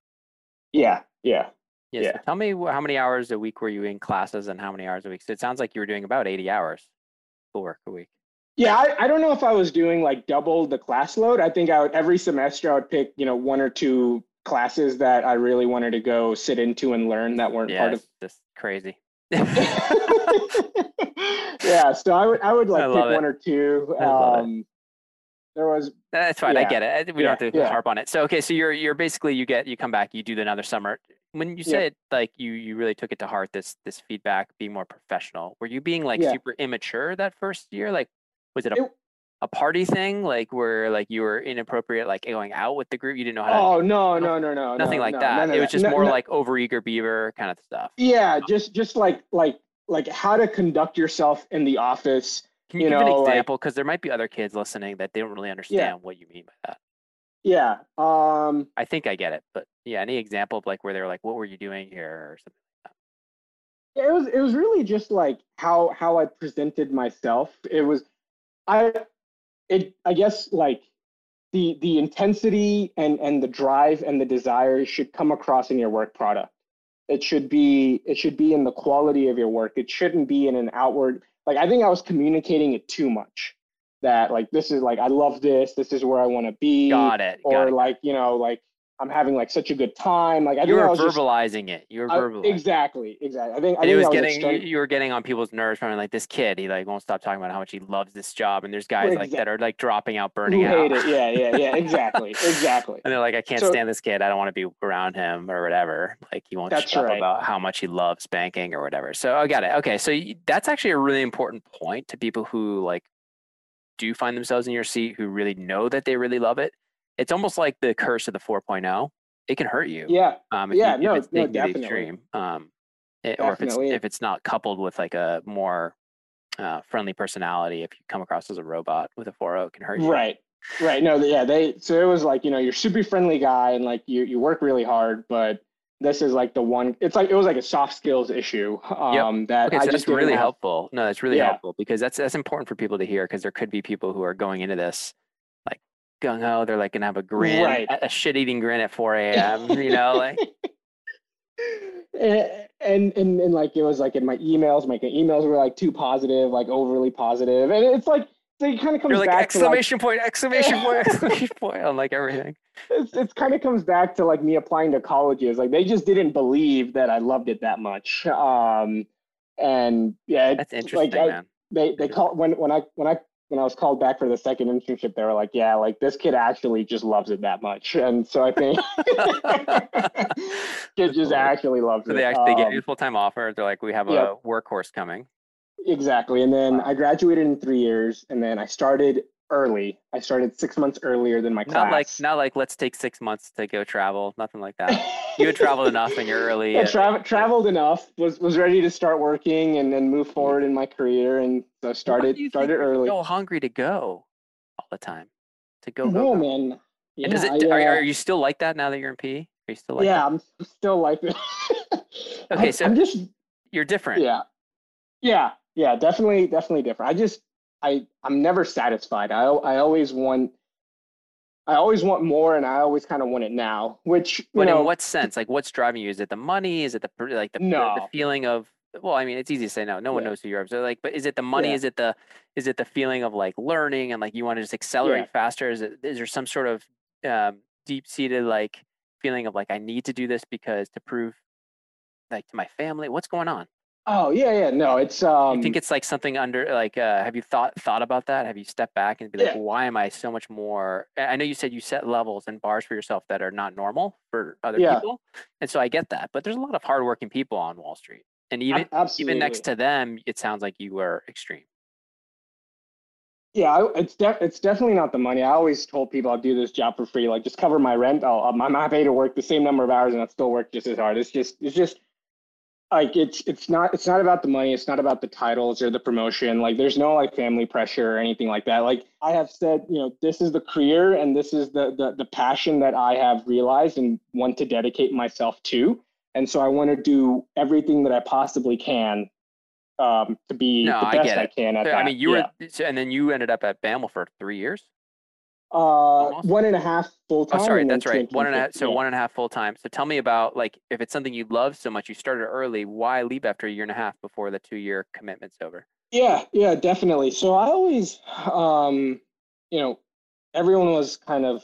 Yeah. So tell me, how many hours a week were you in classes and how many hours a week? So it sounds like you were doing about 80 hours schoolwork a week. Yeah, I don't know if I was doing like double the class load. I think every semester I would pick, you know, one or two classes that I really wanted to go sit into and learn that weren't part of this crazy. Yeah, so I would like pick one or two. There was that's fine. Yeah. I get it. We don't have to harp on it. So okay, so you're basically you come back, you do another summer. When you said like you really took it to heart, this feedback, be more professional. Were you being like super immature that first year? Like was it a party thing? Like where like you were inappropriate, like going out with the group? You didn't know how. Oh no, nothing like that. It was just more like overeager beaver kind of stuff. Yeah, just like how to conduct yourself in the office. Can you give an example? Because there might be other kids listening that they don't really understand what you mean by that. Yeah. I think I get it, but yeah, any example of like where they were like, what were you doing here or something like that? Yeah, it was really just like how I presented myself. I guess like the intensity and the drive and the desire should come across in your work product. It should be in the quality of your work. It shouldn't be in an outward, like, I think I was communicating it too much. That like, this is like, I love this. This is where I want to be. Got it. Or got like, it. You know, like I'm having like such a good time. Like I think I was verbalizing it. You were verbalizing. Exactly. You were getting on people's nerves from like this kid. He like won't stop talking about how much he loves this job. And there's guys like that are like dropping out, burning out. Hate it. Yeah. Exactly. And they're like, I can't stand this kid. I don't want to be around him or whatever. Like he won't shut up about how much he loves banking or whatever. So I got it. Okay. So that's actually a really important point to people who like, do find themselves in your seat, who really know that they really love it. It's almost like the curse of the 4.0. It can hurt you. Yeah. If it's extreme. If it's not coupled with like a more friendly personality, if you come across as a robot with a 4.0, it can hurt you. Right. No, yeah. So it was like, you know, you're super friendly guy and like you work really hard, but this is like the one, it's like, it was like a soft skills issue. Helpful. No, that's really helpful because that's important for people to hear. Cause there could be people who are going into this like gung-ho, they're like going to have a grin, a shit eating grin at 4 a.m, you know, like. And like, it was like in my emails were like too positive, like overly positive. And it's like, it kind of comes back like, exclamation point on like everything. It's kind of comes back to like me applying to colleges. Like they just didn't believe that I loved it that much. That's interesting, like, man. They called when I was called back for the second internship, they were like, yeah, like this kid actually just loves it that much. And so I think kid just actually loves it. So they actually get a full-time offer. They're like, we have a workhorse coming. Exactly. And then I graduated in 3 years and then I started early. I started 6 months earlier than my class. Not like let's take 6 months to go travel. Nothing like that. You had traveled enough and you're early. Yeah, traveled enough, was ready to start working and then move forward in my career. And so started early. So hungry to go all the time to go. No, man. Yeah, and are you still like that now that you're in PE? Are you still like that? Yeah, I'm still like that. Okay. You're different. Yeah. Yeah, definitely different. I'm never satisfied. I always want more, and I always kind of want it now. In what sense? Like, what's driving you? Is it the money? Is it the feeling of? Well, I mean, it's easy to say no. No one knows who you are. So, like, but is it the money? Yeah. Is it the feeling of like learning and like you want to just accelerate faster? Is there some sort of deep-seated like feeling of like I need to do this because to prove like to my family what's going on? Oh yeah. No, it's. You think it's like something under like? Have you thought about that? Have you stepped back and be like, why am I so much more? I know you said you set levels and bars for yourself that are not normal for other people, and so I get that. But there's a lot of hardworking people on Wall Street, and even next to them, it sounds like you were extreme. Yeah, it's definitely not the money. I always told people I'll do this job for free, like just cover my rent. I'm not paid to work the same number of hours, and I still work just as hard. It's just. Like it's not about the money. It's not about the titles or the promotion. Like there's no like family pressure or anything like that. Like I have said, you know, this is the career and this is the passion that I have realized and want to dedicate myself to. And so I want to do everything that I possibly can to be the best I can at that. I mean, and then you ended up at BAML for 3 years. 1.5 full time. Oh, sorry, that's right. 1.5. So 1.5 full time. So tell me about like if it's something you love so much, you started early. Why leave after 1.5 years before the 2-year commitment's over? Yeah, definitely. So I always, you know, everyone was kind of.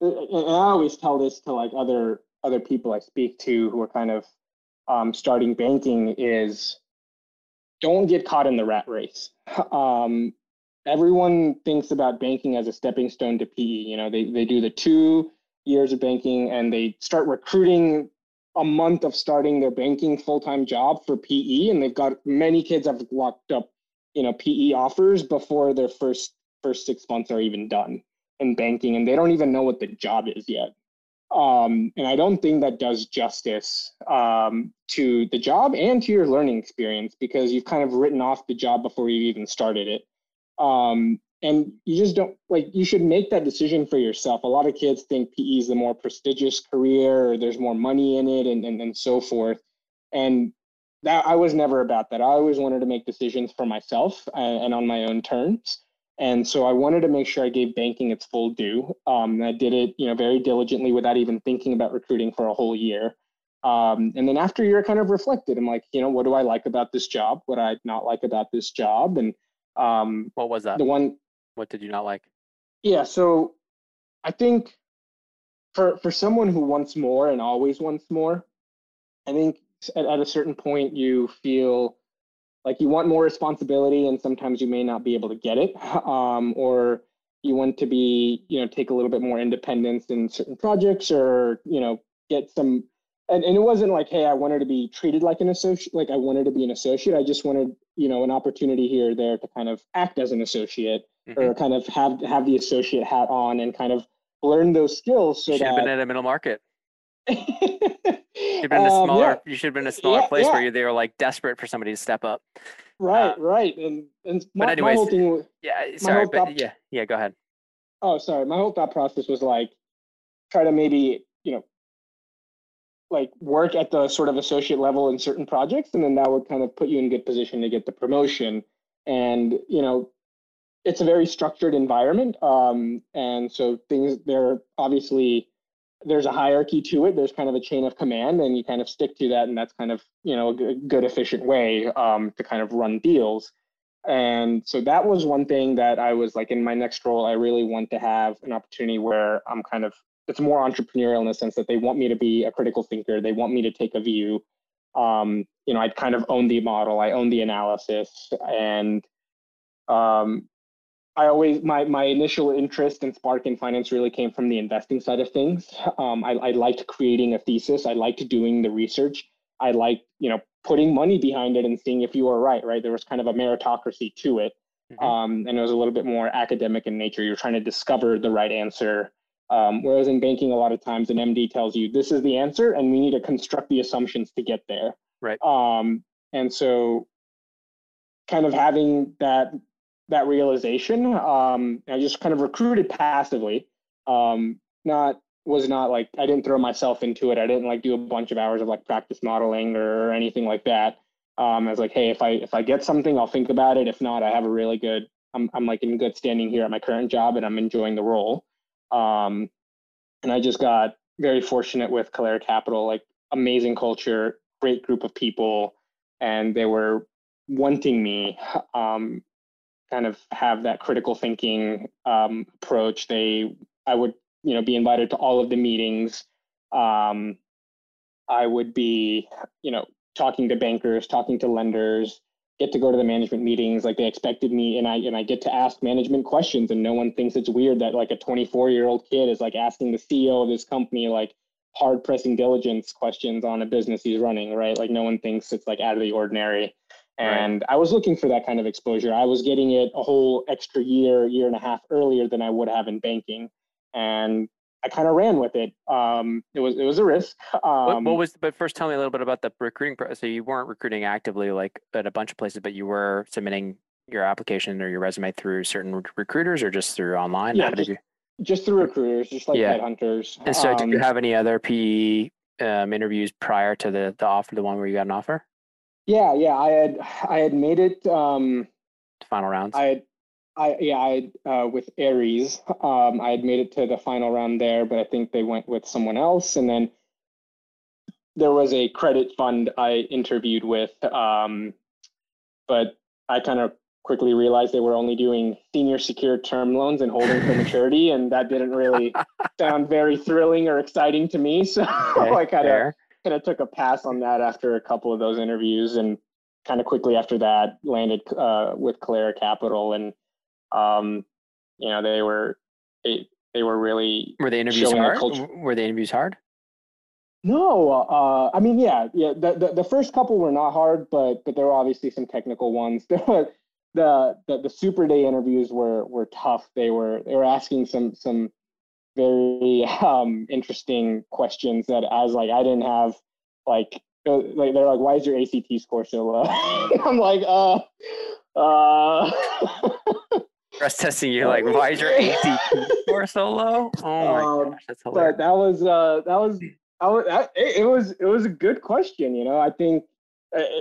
And I always tell this to like other people I speak to who are kind of starting banking is, don't get caught in the rat race. Everyone thinks about banking as a stepping stone to PE. You know, they do the 2 years of banking and they start recruiting a month of starting their banking full-time job for PE. And they've got many kids have locked up, you know, PE offers before their first 6 months are even done in banking. And they don't even know what the job is yet. And I don't think that does justice to the job and to your learning experience because you've kind of written off the job before you even started it. And you just don't, like, you should make that decision for yourself. A lot of kids think PE is the more prestigious career, or there's more money in it, and so forth. And that, I was never about that. I always wanted to make decisions for myself and on my own terms. And so I wanted to make sure I gave banking its full due. I did it, very diligently without even thinking about recruiting for a whole year. And then after a year, I kind of reflected. I'm like, what do I like about this job? What I not like about this job? And what was that? What did you not like? Yeah, so I think for someone who wants more and always wants more, I think at a certain point you feel like you want more responsibility, and sometimes you may not be able to get it, or you want to be, take a little bit more independence in certain projects, or, get some. And it wasn't like, hey, I wanted to be treated like an associate, like I wanted to be an associate. I just wanted, an opportunity here or there to kind of act as an associate. Mm-hmm. Or kind of have the associate hat on and kind of learn those skills. So you should have been at a middle market. You should have been in a smaller place where they were like desperate for somebody to step up. Right. And but my, anyways, my whole thing. Yeah, sorry, but yeah, go ahead. Oh, sorry. My whole thought process was like, try to maybe, like work at the sort of associate level in certain projects, and then that would kind of put you in good position to get the promotion. And, it's a very structured environment. And so things there, obviously there's a hierarchy to it. There's kind of a chain of command, and you kind of stick to that. And that's kind of, a good, efficient way to kind of run deals. And so that was one thing that I was like, in my next role, I really want to have an opportunity where I'm kind of, it's more entrepreneurial in the sense that they want me to be a critical thinker. They want me to take a view. I kind of own the model. I own the analysis. And, I always, my initial interest and spark in finance really came from the investing side of things. I liked creating a thesis. I liked doing the research. I liked, putting money behind it and seeing if you were right? There was kind of a meritocracy to it. Mm-hmm. And it was a little bit more academic in nature. You're trying to discover the right answer. Whereas in banking, a lot of times an MD tells you, this is the answer, and we need to construct the assumptions to get there. Right. And so kind of having that realization, I just kind of recruited passively, I didn't throw myself into it. I didn't do a bunch of hours of practice modeling or anything like that. I was like, hey, if I get something, I'll think about it. If not, I have a really good, I'm in good standing here at my current job, and I'm enjoying the role. And I just got very fortunate with Calera Capital, amazing culture, great group of people, and they were wanting me, kind of have that critical thinking approach. I would, be invited to all of the meetings. I would be, talking to bankers, talking to lenders, get to go to the management meetings. They expected me, and I get to ask management questions, and no one thinks it's weird that a 24-year-old kid is asking the CEO of this company hard pressing diligence questions on a business he's running, right? No one thinks it's out of the ordinary. And I was looking for that kind of exposure. I was getting it a whole extra year and a half earlier than I would have in banking. And I kind of ran with it. It was a risk. But first tell me a little bit about the recruiting process. So you weren't recruiting actively at a bunch of places, but you were submitting your application or your resume through certain recruiters, or just through online? Yeah, just through recruiters, just headhunters. And so did you have any other PE interviews prior to the offer, the one where you got an offer? Yeah. I had made it final rounds. With Aries. I had made it to the final round there, but I think they went with someone else. And then there was a credit fund I interviewed with, but I kind of quickly realized they were only doing senior secured term loans and holding for maturity, and that didn't really sound very thrilling or exciting to me. So I kind of took a pass on that after a couple of those interviews, and kind of quickly after that landed with Calera Capital. And they were really. Were the interviews hard? Were the interviews hard? No, I mean, yeah. The first couple were not hard, but there were obviously some technical ones. The Super Day interviews were tough. They were asking some very interesting questions that I was I didn't have they're why is your ACT score so low? I'm stress testing you, like, why is your ATP score so low? Oh my gosh, that's hilarious. It was a good question. You know, I think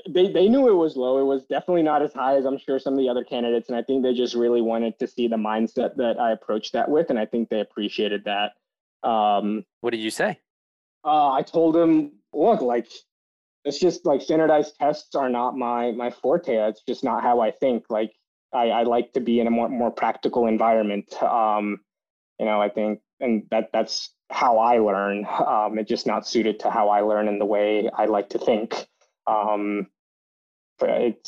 they knew it was low. It was definitely not as high as I'm sure some of the other candidates, and I think they just really wanted to see the mindset that I approached that with, and I think they appreciated that. What did you say? I told them, look, like, it's just like standardized tests are not my forte. It's just not how I think. Like, I like to be in a more practical environment. You know, I think, and that's how I learn. It's just not suited to how I learn and the way I like to think. But I'm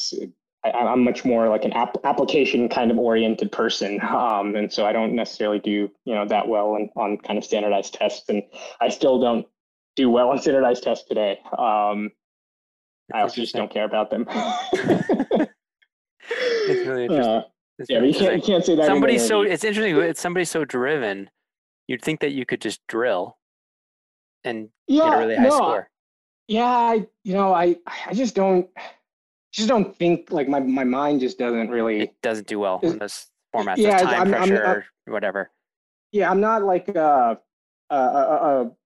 much more like an application kind of oriented person. And so I don't necessarily do, you know, that well on kind of standardized tests. And I still don't do well on standardized tests today. I also just don't care about them. It's really interesting. You can't say that. It's interesting. It's somebody so driven. You'd think that you could just drill and get a really high score. Yeah. I just don't think, like, my mind just doesn't really. It doesn't do well in this format. Yeah, pressure or whatever. Yeah, I'm not like a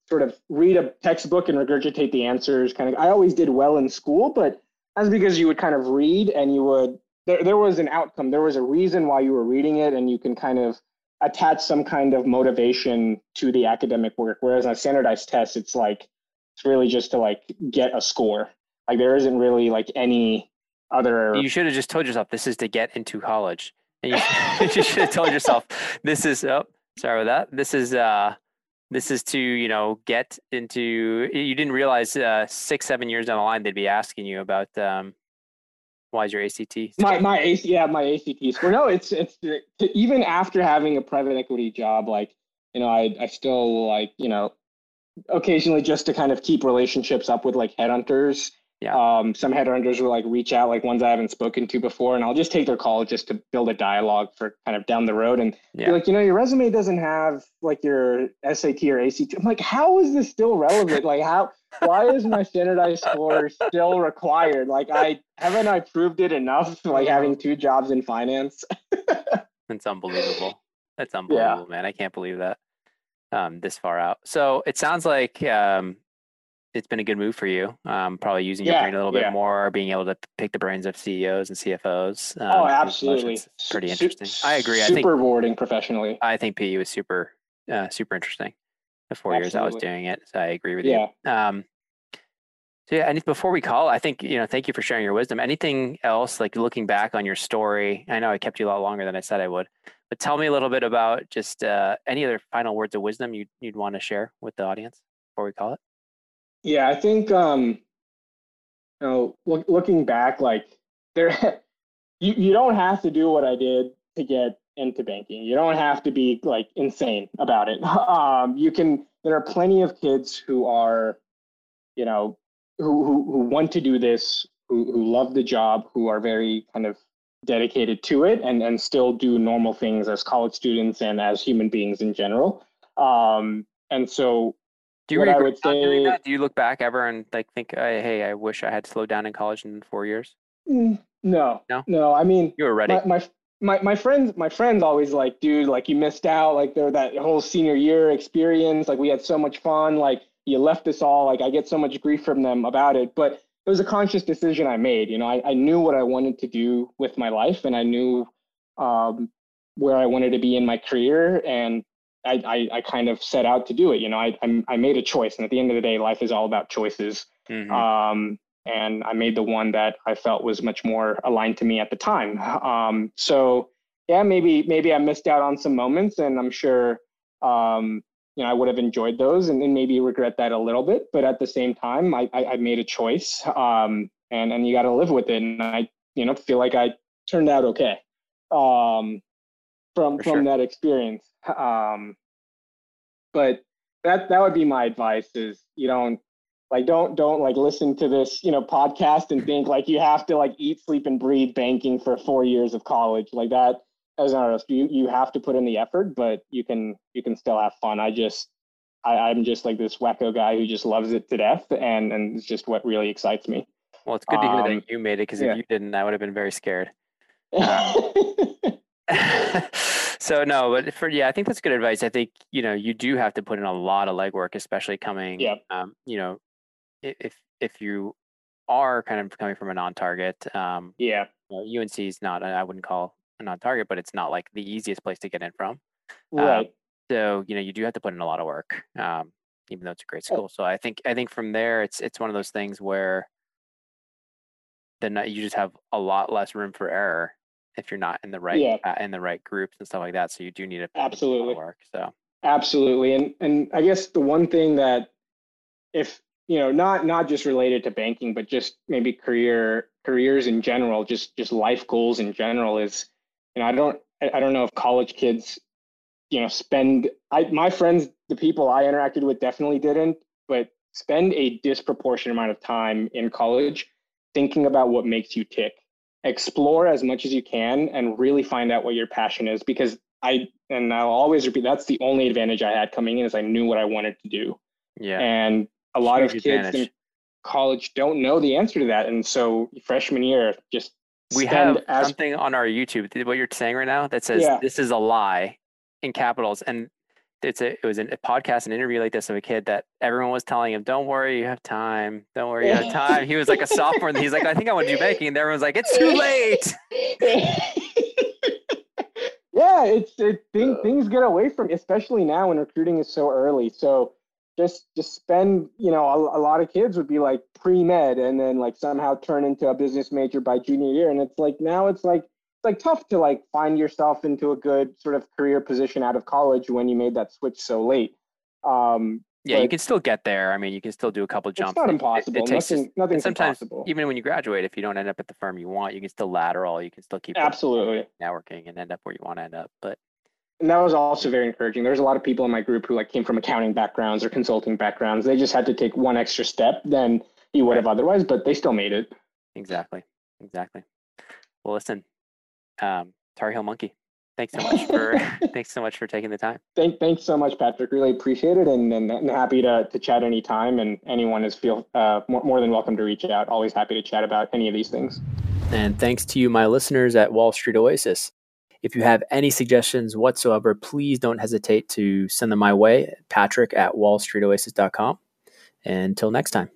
sort of read a textbook and regurgitate the answers kind of. I always did well in school, but that's because you would kind of read and you would, there was an outcome. There was a reason why you were reading it, and you can kind of attach some kind of motivation to the academic work. Whereas on a standardized test, it's like, it's really just to like get a score. Like, there isn't really like any other. You should have just told yourself, this is to get into college. And you should have told yourself, this is, this is to, you know, get into, you didn't realize 6-7 years down the line, they'd be asking you about why is your ACT? My ACT score. No, it's even after having a private equity job, like, you know, I still, like, you know, occasionally just to kind of keep relationships up with like headhunters. Yeah. Some headhunters will like reach out, like ones I haven't spoken to before, and I'll just take their call just to build a dialogue for kind of down the road. And you're like, you know, your resume doesn't have like your SAT or ACT. I'm like, how is this still relevant? Like, why is my standardized score still required? Like, I proved it enough, like having two jobs in finance. It's unbelievable. That's unbelievable, man. I can't believe that this far out. So it sounds like, it's been a good move for you. Probably using your brain a little bit more, being able to pick the brains of CEOs and CFOs. Absolutely. It's pretty interesting. I agree. Super rewarding professionally. I think PE was super interesting. The 4 years I was doing it. So I agree with you. And before we call, I think, you know, thank you for sharing your wisdom. Anything else, like looking back on your story? I know I kept you a lot longer than I said I would, but tell me a little bit about just any other final words of wisdom you'd want to share with the audience before we call it. Yeah, I think, you know, looking back, like, there, you don't have to do what I did to get into banking. You don't have to be like insane about it. There are plenty of kids who are, you know, who want to do this, who love the job, who are very kind of dedicated to it, and still do normal things as college students and as human beings in general. And so. Do you regret not doing that? Do you look back ever and like think, hey, I wish I had slowed down in college in 4 years? No. I mean, you were ready. My friends always like, dude, like you missed out. Like there, that whole senior year experience. Like we had so much fun. Like you left us all. Like I get so much grief from them about it, but it was a conscious decision I made. You know, I knew what I wanted to do with my life, and I knew where I wanted to be in my career, and I kind of set out to do it. You know, I made a choice, and at the end of the day, life is all about choices. Mm-hmm. And I made the one that I felt was much more aligned to me at the time. So yeah, maybe I missed out on some moments, and I'm sure, you know, I would have enjoyed those and then maybe regret that a little bit, but at the same time, I made a choice, and you got to live with it. And I, you know, feel like I turned out okay, from that experience. But that would be my advice, is you don't like listen to this, you know, podcast and think like you have to like eat, sleep, and breathe banking for 4 years of college. Like that as an artist, you have to put in the effort, but you can still have fun. I'm just like this wacko guy who just loves it to death, and it's just what really excites me. Well, it's good to hear that you made it, because if you didn't, I would have been very scared. So no, but for, yeah, I think that's good advice. I think, you know, you do have to put in a lot of legwork, especially coming, you know, if you are kind of coming from a non-target, you know, UNC is not, I wouldn't call a non-target, but it's not like the easiest place to get in from. Right. So, you know, you do have to put in a lot of work, even though it's a great school. So I think from there, it's one of those things where then you just have a lot less room for error if you're not in the right in the right groups and stuff like that. So you do need to absolutely work. So absolutely, and I guess the one thing that, if you know, not just related to banking, but just maybe careers in general, just life goals in general, is, you know, I don't know if college kids, you know, my friends, the people I interacted with definitely didn't, but spend a disproportionate amount of time in college thinking about what makes you tick. Explore as much as you can and really find out what your passion is, because I'll always repeat, that's the only advantage I had coming in, is I knew what I wanted to do. Yeah. And a lot of kids in college don't know the answer to that. And so freshman year, we have something on our YouTube, what you're saying right now, that says this is a lie in capitals. And it was a podcast, an interview like this of a kid that everyone was telling him, don't worry, you have time. Don't worry, you have time. He was like a sophomore and he's like, I think I want to do banking. And everyone's like, it's too late. Yeah, things get away from, especially now when recruiting is so early. So just spend, you know, a lot of kids would be like pre-med and then like somehow turn into a business major by junior year. And it's like, now it's like tough to like find yourself into a good sort of career position out of college when you made that switch so late. Yeah, you can still get there. I mean, you can still do a couple jumps. It's not impossible. Nothing's impossible. Even when you graduate, if you don't end up at the firm you want, you can still lateral. You can still keep networking and end up where you want to end up. And that was also very encouraging. There's a lot of people in my group who like came from accounting backgrounds or consulting backgrounds. They just had to take one extra step than you would have otherwise, but they still made it. Exactly. Well, listen. Tar Heel Monkey, thanks so much for taking the time. Thanks so much, Patrick, really appreciate it, and happy to chat anytime, and anyone is more than welcome to reach out. Always happy to chat about any of these things. And thanks to you, my listeners at Wall Street Oasis. If you have any suggestions whatsoever, please don't hesitate to send them my way, Patrick at wallstreetoasis.com. Until next time.